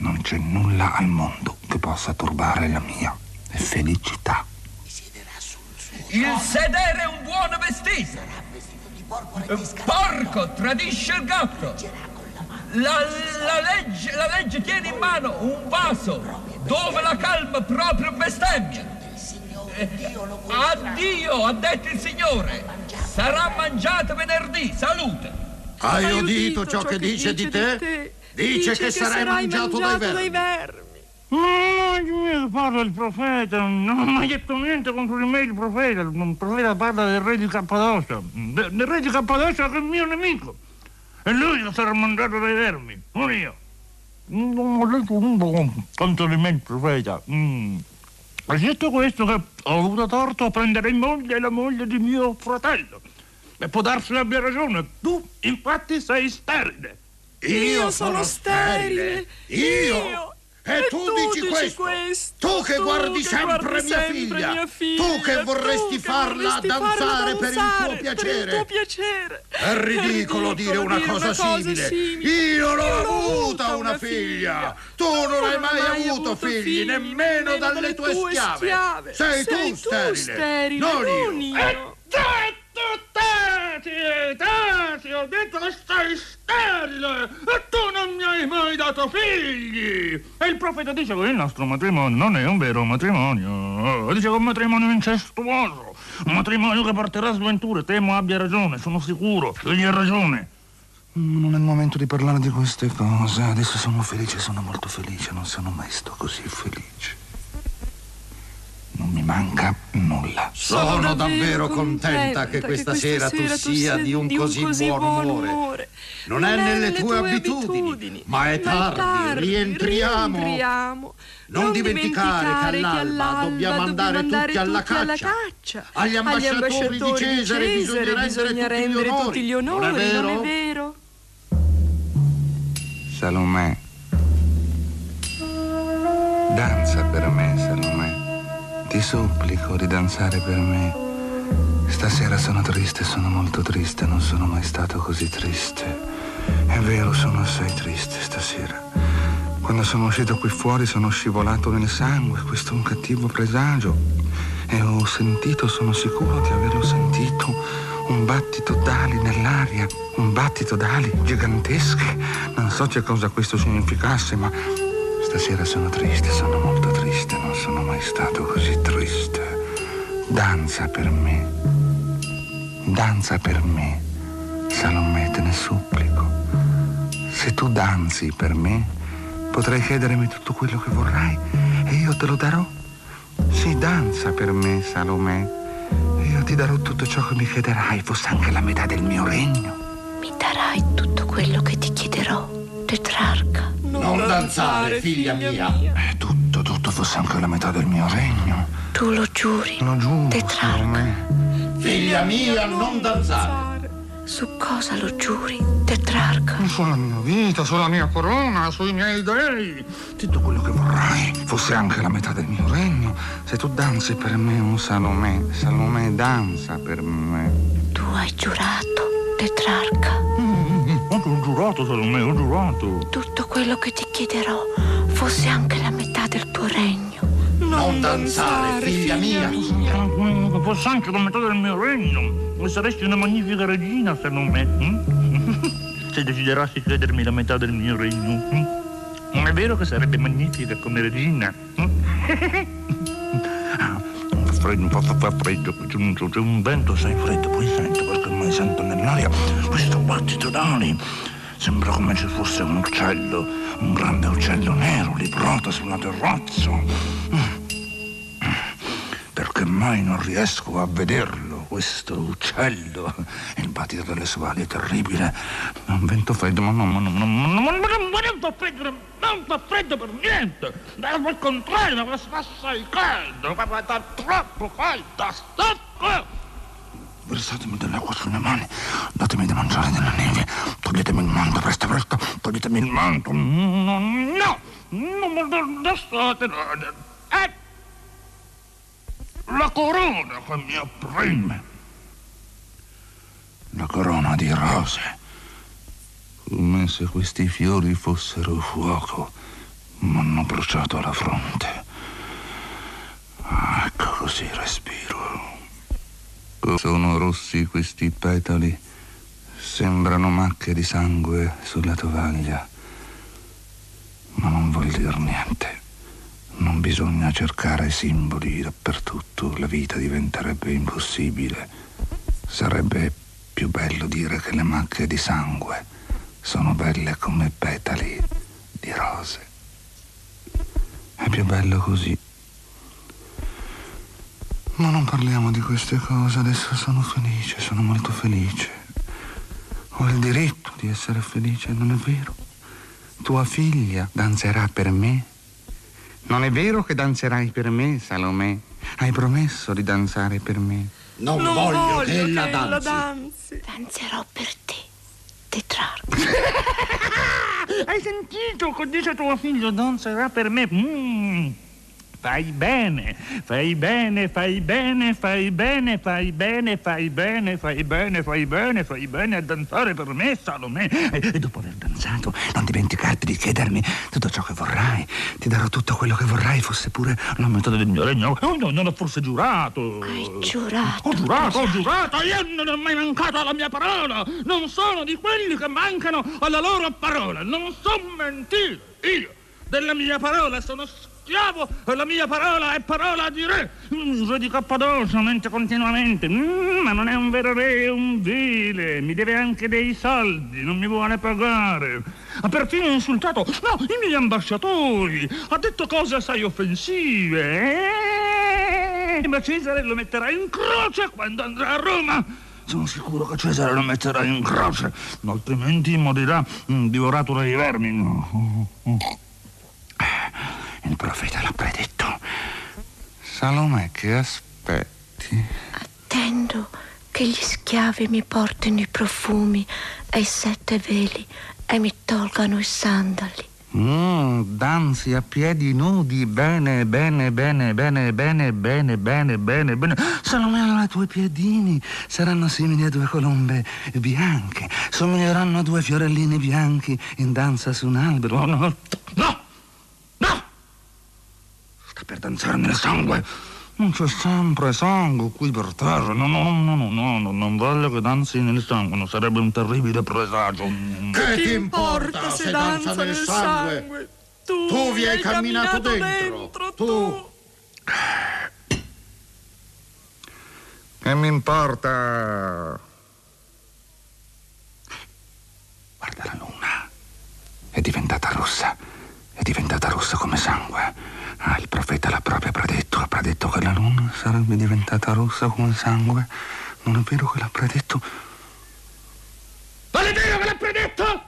Non c'è nulla al mondo che possa turbare la mia felicità. Il sedere è un buon vestito. Porco, tradisce il gatto. La, la legge, la legge tiene in mano un vaso dove la calma proprio bestemmia. Addio, ha detto il Signore. Sarà mangiato venerdì. Salute. Hai udito ciò che dice di te? Dice che sarai mangiato dai vermi. Ma io parlo il profeta, non ha mai detto niente contro di me il profeta. Il profeta parla del re di Cappadocia, De, del re di Cappadocia che è il mio nemico. E lui lo sarà mangiato dai vermi, non io. Non ho detto nulla contro di me il profeta. Mm. Esiste questo che ho avuto torto a prendere in moglie la moglie di mio fratello. E può darsi che abbia ragione, tu infatti sei sterile. Io, io sono sterile, sterile. io... io. E, e tu, tu dici, dici questo, questo. Tu, che tu che guardi sempre, mia, sempre figlia. mia figlia, tu che vorresti tu farla che vorresti danzare, danzare per, il tuo, per il tuo piacere. È ridicolo, è ridicolo dire una, dire cosa, una simile. cosa simile. Io non ho avuta una figlia, figlia. Tu, tu non, non hai mai, mai avuto figli, figli nemmeno dalle, dalle tue schiave. schiave. Sei, Sei tu sterile, sterile non, non io. io. Tati, Tati, ho detto che stai sterile e tu non mi hai mai dato figli. E il profeta dice che il nostro matrimonio non è un vero matrimonio, dice che è un matrimonio incestuoso, un matrimonio che porterà sventure. Temo abbia ragione, sono sicuro che gli ha ragione. Non è il momento di parlare di queste cose. Adesso sono felice, sono molto felice, non sono mai stato così felice. Non mi manca nulla. Sono, Sono davvero contenta, contenta che questa, che questa sera, sera tu sia di un, di un così, così buon umore. umore. Non, non è nelle tue, tue abitudini, abitudini, ma è tardi, tardi. Rientriamo. rientriamo. Non, non dimenticare, dimenticare che all'alba, che all'alba dobbiamo andare, dobbiamo andare tutti, alla, tutti caccia. alla caccia. Agli ambasciatori, Agli ambasciatori di Cesare, di Cesare bisogna, bisogna rendere tutti gli onori. Tutti gli onori. Non, è non è vero? Salomè, danza per me, Salomè. Ti supplico di danzare per me. Stasera sono triste, sono molto triste, non sono mai stato così triste. È vero, sono assai triste stasera. Quando sono uscito qui fuori sono scivolato nel sangue, questo è un cattivo presagio. e ho sentito, sono sicuro di averlo sentito, un battito d'ali nell'aria, un battito d'ali gigantesche. Non so che cosa questo significasse, ma stasera sono triste, sono molto triste, non sono mai stato così triste. Danza per me, danza per me, Salomè, te ne supplico. Se tu danzi per me, potrai chiedermi tutto quello che vorrai e io te lo darò. Sì, danza per me, Salomè, e io ti darò tutto ciò che mi chiederai, fosse anche la metà del mio regno. Mi darai tutto quello che ti chiederò, Tetrarca. Non, non danzare, figlia mia. mia. Eh, tutto, tutto, fosse anche la metà del mio regno. Tu lo giuri? Lo giuro, Tetrarca. Figlia mia, non danzare. Su cosa lo giuri, Tetrarca? Sulla mia vita, sulla mia corona, sui miei dei. Tutto quello che vorrai, fosse anche la metà del mio regno. Se tu danzi per me, un Salomè, Salomè, danza per me. Tu hai giurato, Tetrarca. Mm, ho giurato, Salomè, ho giurato. Tutto quello che ti chiederò, fosse anche la metà del tuo regno. Non danzare, figlia mia. Che fosse anche la metà del mio regno. E saresti una magnifica regina, se non me. Se desiderassi chiedermi la metà del mio regno. Non è vero che sarebbe magnifica come regina? Fa freddo, fa, fa freddo, c'è un vento, sai, freddo, poi sento, perché mai sento nell'aria questo battito d'ali. Sembra come se fosse un uccello, un grande uccello nero, li brota sulla terrazza. Perché mai non riesco a vederlo, questo uccello? Il battito delle sue ali è terribile. È un vento freddo, ma non, non, non, non, non, non, non fa freddo, non fa freddo per niente. Al contrario, fa assai caldo, fa troppo caldo, stacco. Versatemi dell'acqua sulle mani, datemi da mangiare della neve, toglietemi il manto, presto, presto, toglietemi il manto. No, no, non lasciatelo. È la corona che mi opprime. La corona di rose, come se questi fiori fossero fuoco, m'hanno bruciato la fronte. Ah, ecco così respiro. Sono rossi questi petali, sembrano macchie di sangue sulla tovaglia. Ma non vuol dire niente. Non bisogna cercare simboli dappertutto, la vita diventerebbe impossibile. Sarebbe più bello dire che le macchie di sangue sono belle come petali di rose. È più bello così. Ma non parliamo di queste cose, adesso sono felice, sono molto felice. Ho il diritto di essere felice, non è vero? Tua figlia danzerà per me? Non è vero che danzerai per me, Salomè? Hai promesso di danzare per me. Non, non voglio, voglio che ella danzi. danzi. Danzerò per te, Tetrarca. Hai sentito che dice tua figlia? Danzerà per me. Mm. Fai bene, fai bene, fai bene, fai bene, fai bene, fai bene, fai bene, fai bene, fai bene a danzare per me, Salomè. E dopo aver danzato, non dimenticarti di chiedermi tutto ciò che vorrai. Ti darò tutto quello che vorrai, fosse pure la metà del mio regno. No, non ho forse giurato. Hai giurato. Ho giurato, ho giurato. Io non ho mai mancato alla mia parola. Non sono di quelli che mancano alla loro parola. Non so mentire. Io della mia parola sono scoperto. La mia parola è parola di re. Il re di Cappadocia mente continuamente. Mm, ma non è un vero re, è un vile. Mi deve anche dei soldi, non mi vuole pagare. Ha perfino insultato, no, i miei ambasciatori. Ha detto cose assai offensive. Eh? Ma Cesare lo metterà in croce quando andrà a Roma. Sono sicuro che Cesare lo metterà in croce, altrimenti morirà divorato dai vermi. Il profeta l'ha predetto. Salomè, che aspetti? Attendo che gli schiavi mi portino i profumi e i sette veli e mi tolgano i sandali. Mm, danzi a piedi nudi, bene, bene, bene, bene, bene, bene, bene, bene, bene. Salomè, allora i tuoi piedini saranno simili a due colombe bianche, somiglieranno a due fiorellini bianchi in danza su un albero. No, no, no! Per danzare nel sangue, Non c'è sempre sangue qui per terra. No, no, no, no, no, no, non voglio che danzi nel sangue, non sarebbe un terribile presagio. Che ti importa se danza nel sangue? sangue? Tu, tu vi hai camminato, camminato dentro. dentro tu. tu. Che mi importa? Guarda la luna. È diventata rossa. È diventata rossa come sangue. Ah, il profeta l'ha proprio predetto, ha predetto che la luna sarebbe diventata rossa come sangue. Non è vero che l'ha predetto? Non è vero che l'ha predetto?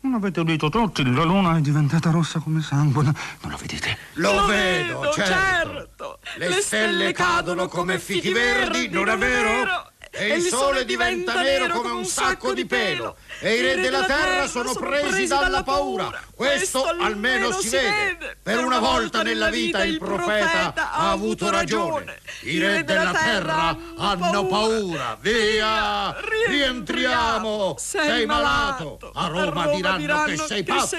Non avete udito tutti, la luna è diventata rossa come sangue. Non lo vedete? Lo, lo vedo, vedo certo. certo. Le, Le stelle cadono come fichi verdi, non è vero? E il sole diventa nero come un sacco di pelo. E i re della terra sono presi dalla paura. Questo almeno si vede. Per una volta nella vita il profeta ha avuto ragione. I re della terra hanno paura. Via, rientriamo. Sei malato. A Roma diranno che sei pazzo.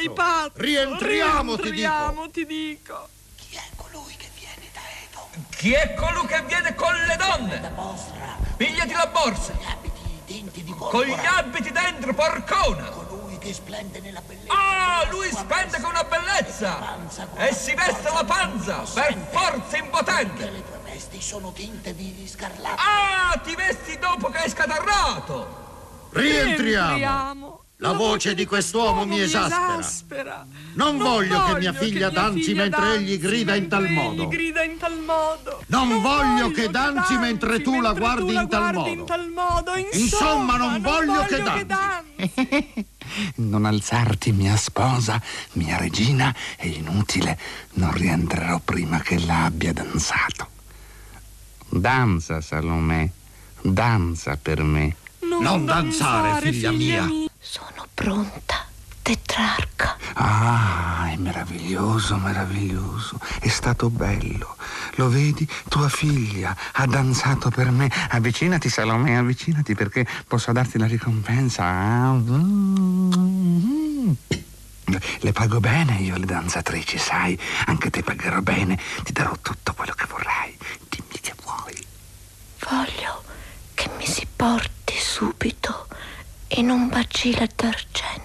Rientriamo, ti dico. Chi è colui che viene da Edom? Chi è colui che viene con le donne? Da vostra. Pigliati la borsa! Con gli abiti, i denti di porcona! Con gli abiti dentro, porcona! Colui che splende nella bellezza! Ah, oh, lui splende con una bellezza! Panza, con e si veste la panza, per forza impotente! Le tue vesti sono tinte di scarlatto! Ah, ti vesti dopo che hai scatarrato! Rientriamo! Rientriamo. La voce di quest'uomo mi esaspera. Non, non voglio, voglio che mia figlia che mia danzi figlia mentre danzi egli grida in tal modo. Grida in tal modo. Non, non voglio, voglio che danzi, danzi mentre tu la guardi, tu la in, tal guardi in tal modo. Insomma, Insomma non, non voglio, voglio che danzi. Che danzi. Non alzarti, mia sposa, mia regina, è inutile. Non rientrerò prima che la abbia danzato. Danza, Salomè, danza per me. Non, non danzare, danzare, figlia mia. mia. Sono pronta, tetrarca. Ah, è meraviglioso, meraviglioso. È stato bello. Lo vedi? Tua figlia ha danzato per me. Avvicinati, Salome, avvicinati perché posso darti la ricompensa. Le pago bene io le danzatrici, sai? Anche te pagherò bene. Ti darò tutto quello che vorrai. Dimmi che vuoi. Voglio che mi si porti subito in un bacile d'argento.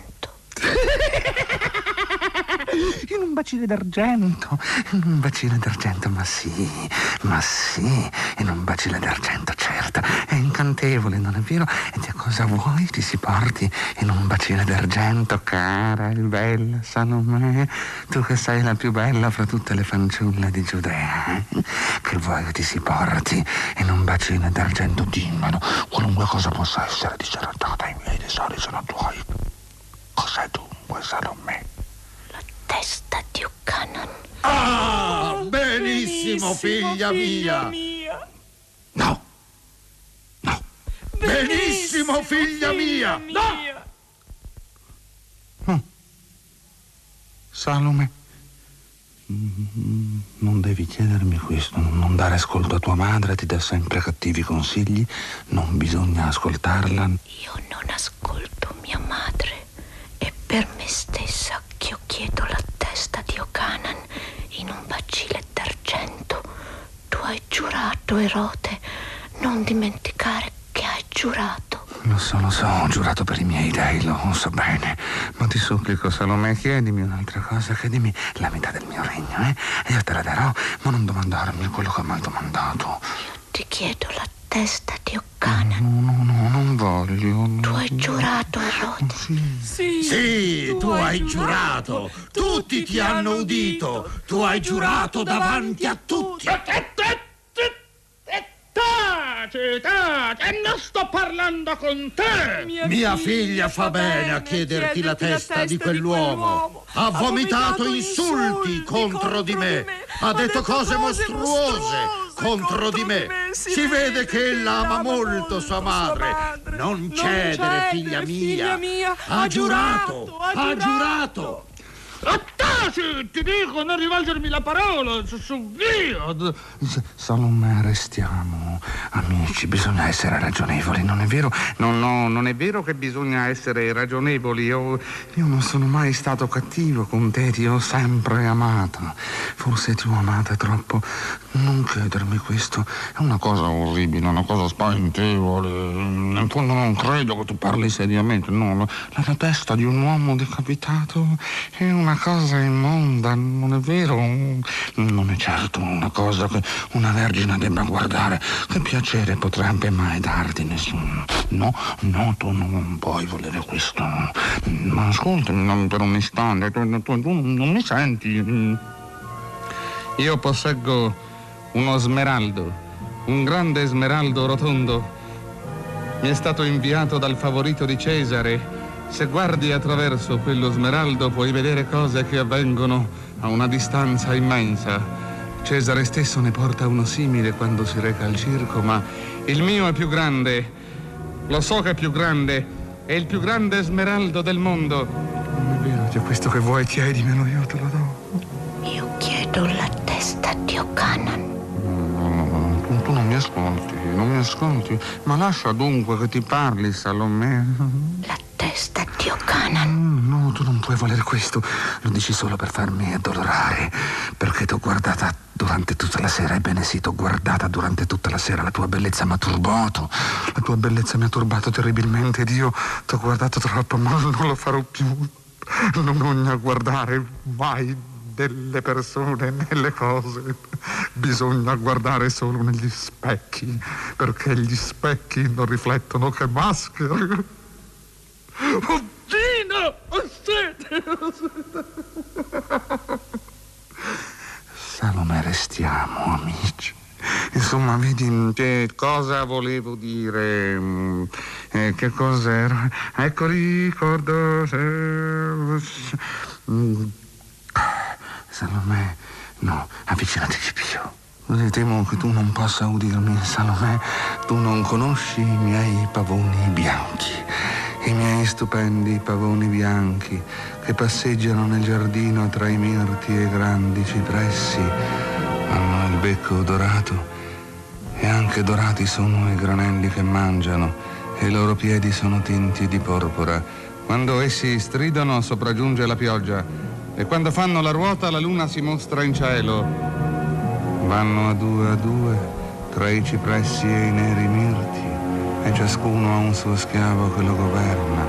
In un bacile d'argento. In un bacile d'argento, ma sì, ma sì, in un bacile d'argento, certo. È incantevole, non è vero? E di cosa vuoi ti si porti in un bacile d'argento, cara e bella Salomè? Tu che sei la più bella fra tutte le fanciulle di Giudea. Eh? Che vuoi che ti si porti in un bacile d'argento? Dimmelo, qualunque cosa possa essere disertata, i miei tesori sono tuoi. Cos'è dunque, Salomè? Testa di Uccanon. Ah, oh, benissimo, benissimo figlia, figlia mia. mia. No. No. Benissimo, benissimo figlia, figlia mia. mia. No. no. Salome, non devi chiedermi questo. Non dare ascolto a tua madre, ti dà sempre cattivi consigli. Non bisogna ascoltarla. Io non ascolto mia madre. E per me stessa che io chiedo la testa di Ocanan in un bacile d'argento. Tu hai giurato, Erode, non dimenticare che hai giurato. Lo so, lo so, ho giurato per i miei dei, lo so bene. Ma ti supplico, Salome, chiedimi un'altra cosa, chiedimi la metà del mio regno, eh? E io te la darò, ma non domandarmi quello che mi hai domandato. Io ti chiedo la testa di Ocanan. No, no, no, non voglio. No. Tu hai giurato, Erode. Sì, sì, sì tu, tu hai giurato. giurato. Tutti ti, ti hanno udito. udito. Tu hai giurato davanti a tutti. Taci, taci, e non sto parlando con te. Mia, Mia figlia fa bene a chiederti la testa, testa di quell'uomo. Ha vomitato insulti contro di me. Ha detto cose mostruose contro di me. Si, si vede che ella ama molto sua madre. madre. Non cedere, non cedere figlia, mia. figlia mia. Ha giurato, ha giurato. Ha giurato. sì, ti dico, non rivolgermi la parola, su via. Solo me restiamo amici, bisogna essere ragionevoli, non è vero? No, no, non è vero che bisogna essere ragionevoli. Io, io non sono mai stato cattivo con te, ti ho sempre amata. Forse ti ho amata troppo. Non credermi, questo è una cosa orribile, una cosa spaventevole. In fondo non credo che tu parli seriamente, no. La, la testa di un uomo decapitato è una cosa immonda, non è vero? Non è certo una cosa che una vergine debba guardare. Che piacere potrebbe mai darti nessuno? No, no, tu non puoi volere questo. Ma ascoltami per un istante, tu, tu, tu non mi senti? Io posseggo uno smeraldo, un grande smeraldo rotondo. Mi è stato inviato dal favorito di Cesare. Se guardi attraverso quello smeraldo puoi vedere cose che avvengono a una distanza immensa. Cesare stesso ne porta uno simile quando si reca al circo, ma il mio è più grande. Lo so che è più grande, è il più grande smeraldo del mondo. Non è vero, c'è questo che vuoi, chiedimelo, io te lo do. Io chiedo la testa di O'Cannon. Tu non mi ascolti, non mi ascolti, ma lascia dunque che ti parli, Salomè. La testa di O'Cannon. No, tu non puoi voler questo, lo dici solo per farmi addolorare, perché t'ho guardata durante tutta la sera, ebbene sì, t'ho guardata durante tutta la sera, la tua bellezza mi ha turbato, la tua bellezza mi ha turbato terribilmente ed io t'ho guardato troppo, ma non lo farò più, non bisogna guardare mai delle persone, nelle cose, bisogna guardare solo negli specchi, perché gli specchi non riflettono che maschere. Oddio, ho sete, ho sete. Salome, restiamo amici. Insomma, vedi che cosa volevo dire, eh, che cos'era? Ecco, ricordo. Se... Salomè, no, avvicinatici più. Temo che tu non possa udirmi, Salomè. Tu non conosci i miei pavoni bianchi, i miei stupendi pavoni bianchi che passeggiano nel giardino tra i mirti e grandi cipressi. Hanno il becco dorato e anche dorati sono i granelli che mangiano e i loro piedi sono tinti di porpora. Quando essi stridono sopraggiunge la pioggia. E quando fanno la ruota la luna si mostra in cielo. Vanno a due a due tra i cipressi e i neri mirti e ciascuno ha un suo schiavo che lo governa.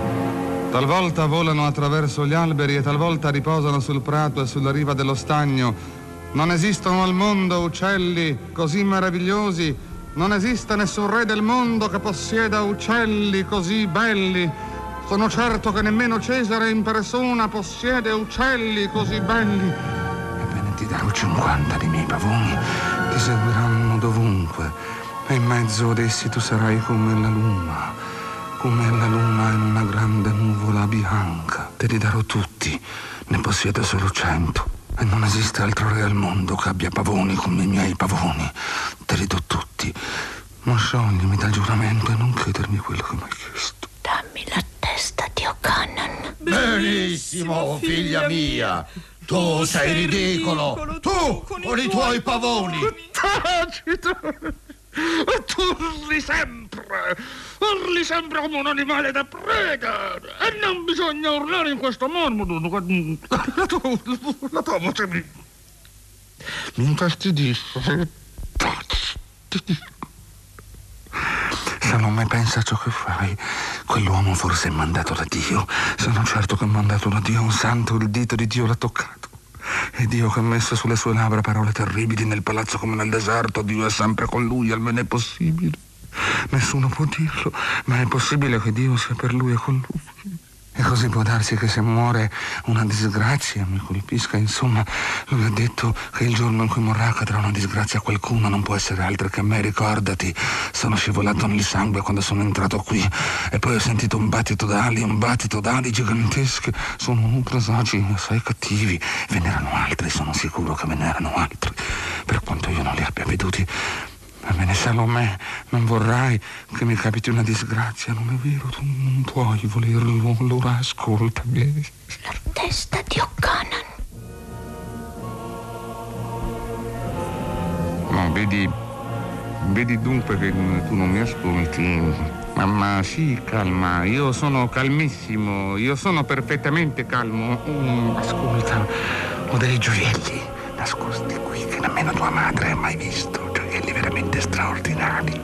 Talvolta volano attraverso gli alberi e talvolta riposano sul prato e sulla riva dello stagno. Non esistono al mondo uccelli così meravigliosi, non esiste nessun re del mondo che possieda uccelli così belli. Sono certo che nemmeno Cesare in persona possiede uccelli così belli. Ebbene, ti darò cinquanta dei miei pavoni, ti seguiranno dovunque, e in mezzo ad essi tu sarai come la luna, come la luna in una grande nuvola bianca. Te li darò tutti, ne possiedo solo cento, e non esiste altro re al mondo che abbia pavoni come i miei pavoni. Te li do tutti, ma scioglimi dal giuramento e non chiedermi quello che mi hai chiesto. Dammi la testa di O'Cannon. Benissimo, figlia mia. Tu sei ridicolo. Tu, con i tuoi pavoni. Tacito. Tu urli sempre. Urli sempre come un animale da preda. E non bisogna urlare in questo mormodo. La tua, la tua voce mi... mi infastidisce. Taci, ti dico. Salome, pensa a ciò che fai. Quell'uomo forse è mandato da Dio. Sono certo che è mandato da Dio. Un santo, il dito di Dio l'ha toccato. E Dio che ha messo sulle sue labbra parole terribili nel palazzo come nel deserto. Dio è sempre con lui, almeno è possibile. Nessuno può dirlo, ma è possibile che Dio sia per lui e con lui. E così può darsi che se muore una disgrazia mi colpisca. Insomma, lui ha detto che il giorno in cui morrà cadrà una disgrazia a qualcuno, non può essere altro che a me. Ricordati, sono scivolato nel sangue quando sono entrato qui e poi ho sentito un battito d'ali, un battito d'ali gigantesche. Sono presagi assai cattivi, ve n'erano altri, sono sicuro che ve n'erano altri, per quanto io non li abbia veduti. Ebbene, Salomè, non vorrai che mi capiti una disgrazia, non è vero? Tu non puoi volerlo, allora ascoltami. La testa di O'Cannon. Vedi, vedi dunque che tu non mi ascolti. Mamma, sì, calma, io sono calmissimo, io sono perfettamente calmo. Mm, ascolta, ho dei gioielli nascosti qui che nemmeno tua madre ha mai visto, gioielli veramente straordinari.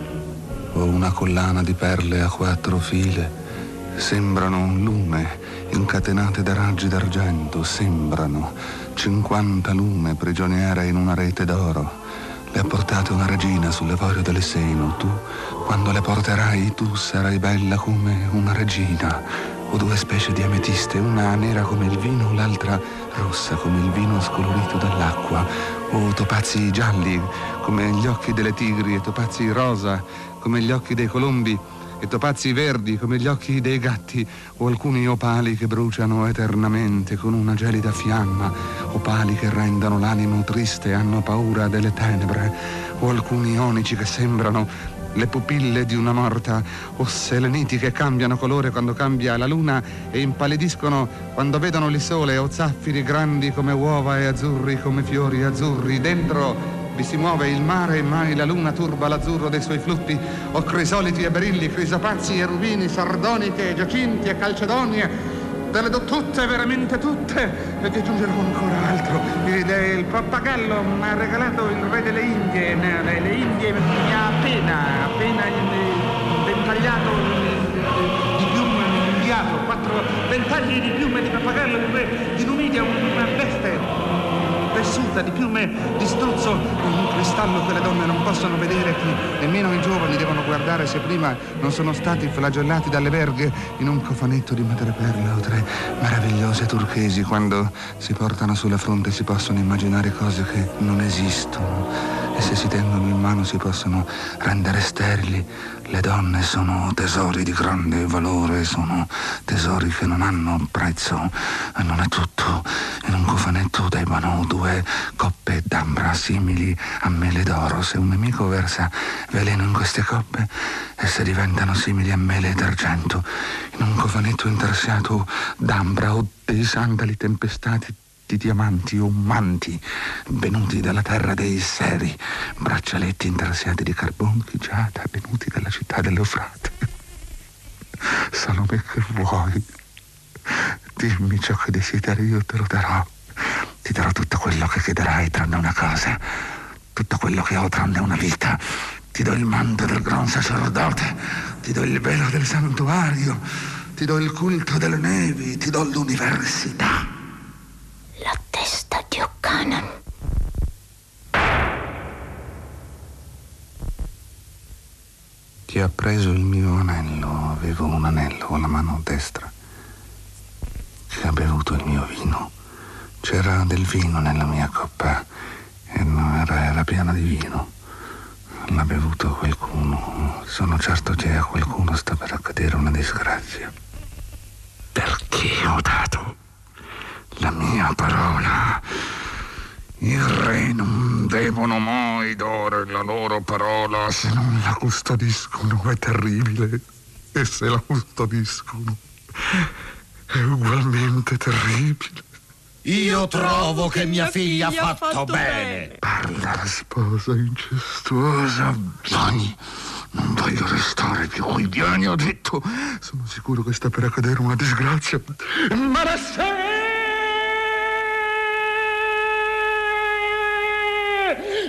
Ho una collana di perle a quattro file, sembrano un lume, incatenate da raggi d'argento, sembrano cinquanta lume prigioniere in una rete d'oro. Le ha portate una regina sull'avorio del seno. Tu, quando le porterai, tu sarai bella come una regina. Ho due specie di ametiste, una nera come il vino, l'altra rossa come il vino scolorito dall'acqua. Ho topazi gialli come gli occhi delle tigri, e topazi rosa come gli occhi dei colombi, e topazzi verdi come gli occhi dei gatti, o alcuni opali che bruciano eternamente con una gelida fiamma, opali che rendono l'animo triste e hanno paura delle tenebre, o alcuni onici che sembrano le pupille di una morta, o seleniti che cambiano colore quando cambia la luna e impallidiscono quando vedono il sole, o zaffiri grandi come uova e azzurri come fiori azzurri. Dentro vi si muove il mare e mai la luna turba l'azzurro dei suoi flutti, o crisoliti e berilli, crisopazzi e rubini, sardoniche, giacinti e calcedonie. Te le do tutte, veramente tutte, e ti aggiungerò ancora altro. Iridei, il pappagallo mi ha regalato il re delle Indie, le Indie mi ha appena, appena ventagliato di piume, inviato quattro ventagli di piume di pappagallo, il re di Numidia, una veste tessuta di piume di struzzo, un cristallo che le donne non possono vedere, che nemmeno i giovani devono guardare se prima non sono stati flagellati dalle verghe, in un cofanetto di madreperla o tre meravigliose turchesi. Quando si portano sulla fronte si possono immaginare cose che non esistono, e se si tengono in mano si possono rendere sterili. Le donne sono tesori di grande valore, sono tesori che non hanno prezzo. E non è tutto, in un cofanetto devono due coppe d'ambra simili a mele d'oro. Se un nemico versa veleno in queste coppe, esse diventano simili a mele d'argento. In un cofanetto intarsiato d'ambra o dei sandali tempestati di diamanti o manti venuti dalla terra dei seri, braccialetti intarsiati di carbonchi, giada, venuti dalla città dell'Eufrate. Salome, che vuoi? Dimmi ciò che desideri, io te lo darò. Ti darò tutto quello che chiederai, tranne una cosa, tutto quello che ho, tranne una vita. Ti do il manto del gran sacerdote, ti do il velo del santuario, ti do il culto delle nevi, ti do l'università. La testa di O'Cannon. Ti ha preso il mio anello, avevo un anello alla mano destra. Ti ha bevuto il mio vino. C'era del vino nella mia coppa e non era, era piena di vino. L'ha bevuto qualcuno. Sono certo che a qualcuno sta per accadere una disgrazia. Perché ho dato la mia parola. I re non devono mai dare la loro parola se non la custodiscono. È terribile. E se la custodiscono è ugualmente terribile. Io trovo che mia figlia ha fatto, fatto bene. Parla la sposa incestuosa. Vieni, non voglio restare più qui. Vieni, ho detto. Sono sicuro che sta per accadere una disgrazia. Ma la sei!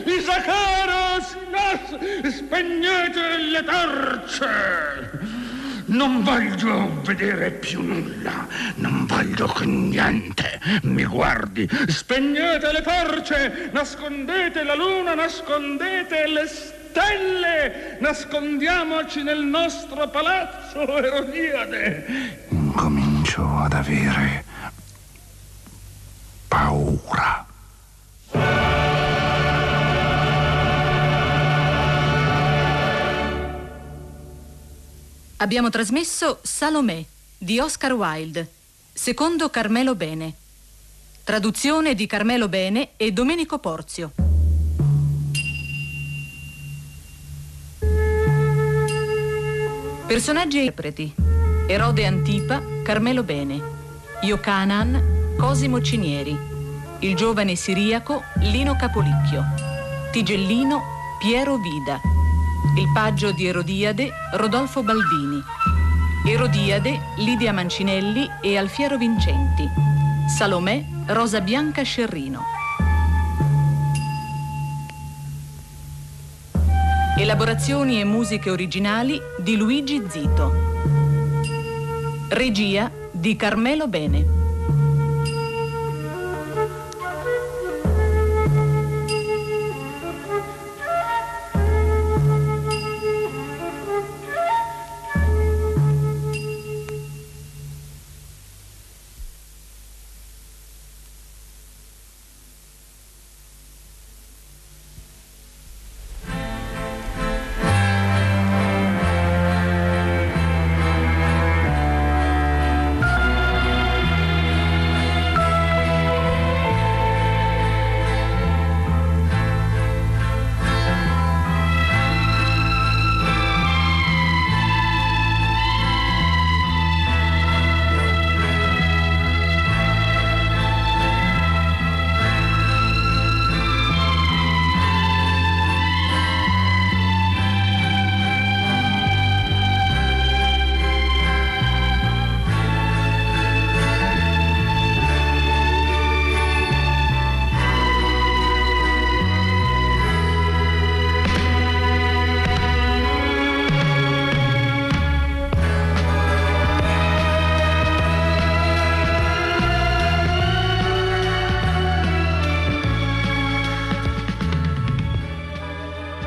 Isaccaros, nas, spegnete le torce! Non voglio vedere più nulla, non voglio che niente mi guardi. Spegnete le torce, nascondete la luna, nascondete le stelle, nascondiamoci nel nostro palazzo Erodiade. Incomincio ad avere paura. Abbiamo trasmesso Salomè di Oscar Wilde, secondo Carmelo Bene. Traduzione di Carmelo Bene e Domenico Porzio. Personaggi e interpreti: Erode Antipa, Carmelo Bene; Iocanan, Cosimo Cinieri; il giovane siriaco, Lino Capolicchio; Tigellino, Piero Vida. Il paggio di Erodiade, Rodolfo Baldini. Erodiade, Lidia Mancinelli e Alfiero Vincenti. Salomè, Rosa Bianca Scerrino. Elaborazioni e musiche originali di Luigi Zito. Regia di Carmelo Bene.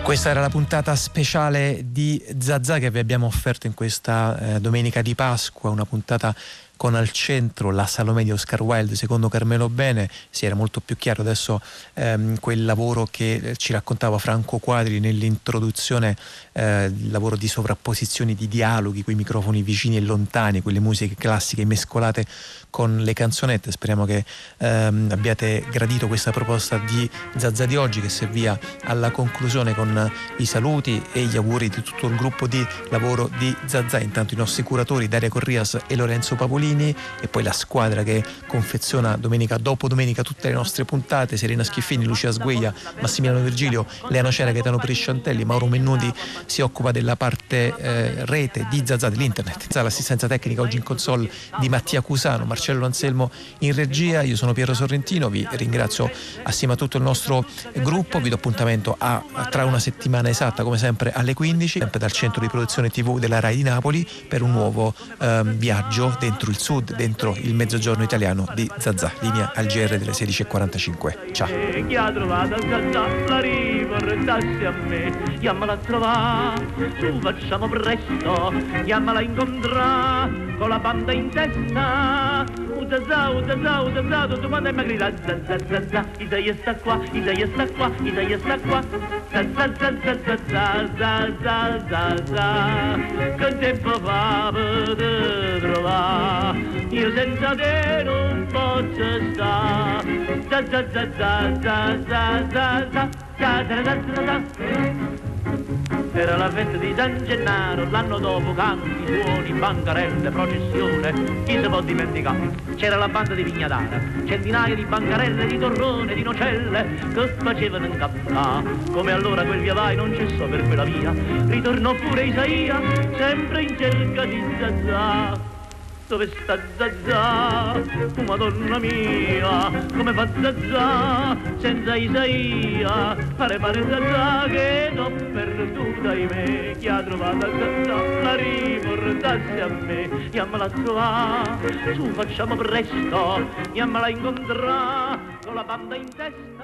Questa era la puntata speciale di Zazà che vi abbiamo offerto in questa eh, domenica di Pasqua, una puntata con al centro la Salomè di Oscar Wilde secondo Carmelo Bene. Sì, era molto più chiaro adesso ehm, quel lavoro che ci raccontava Franco Quadri nell'introduzione, eh, il lavoro di sovrapposizioni di dialoghi, quei microfoni vicini e lontani, quelle musiche classiche mescolate con le canzonette. Speriamo che ehm, abbiate gradito questa proposta di Zazà di oggi, che si avvia alla conclusione con i saluti e gli auguri di tutto il gruppo di lavoro di Zazà. Intanto i nostri curatori Daria Corrias e Lorenzo Pavolini, e poi la squadra che confeziona domenica dopo domenica tutte le nostre puntate: Serena Schiffini, Lucia Sgueglia, Massimiliano Virgilio, Leana Cera, Gaetano Prisciantelli. Mauro Mennudi si occupa della parte eh, rete di Zazà, dell'internet. L'assistenza tecnica oggi in console di Mattia Cusano, Marcello Anselmo in regia. Io sono Piero Sorrentino, vi ringrazio assieme a tutto il nostro gruppo, vi do appuntamento a, a tra una settimana esatta come sempre alle quindici, sempre dal centro di produzione tivù della Rai di Napoli, per un nuovo eh, viaggio dentro il il sud, dentro il mezzogiorno italiano di Zazà, linea al G R delle sedici e quarantacinque. Ciao. E chi ha trovato Zazà, la riportassi a me, chiamala a trovare, su facciamo presto, chiamala a incontrare, con la banda in testa, u Zazà, u Zazà, u Zazà, tutto quanto è magrita, Zazà, Zazà, Isaia sta qua, Isaia sta qua, Isaia sta qua, Zazà, Zazà, Zazà, Zazà, Zazà, che tempo fa per trovare? Io senza te non posso stare. Da da da da da da da da da da da da. Era la festa di San Gennaro, l'anno dopo canti, suoni, bancarelle, processione, chi si può dimenticare? C'era la banda di Vignadara, centinaia di bancarelle, di torrone, di nocelle, che facevano incappare. Come allora quel via vai non cessò per quella via, ritornò pure Isaia, sempre in cerca di Zazà. Dove sta Zazà, oh madonna mia, come fa Zazà senza Isaia? Pare pare Zazà che l'ho perduta in me, chi ha trovato Zazà la riportassi a me, chiamala a trovare, su facciamo presto, chiamala a incontrare, con la banda in testa.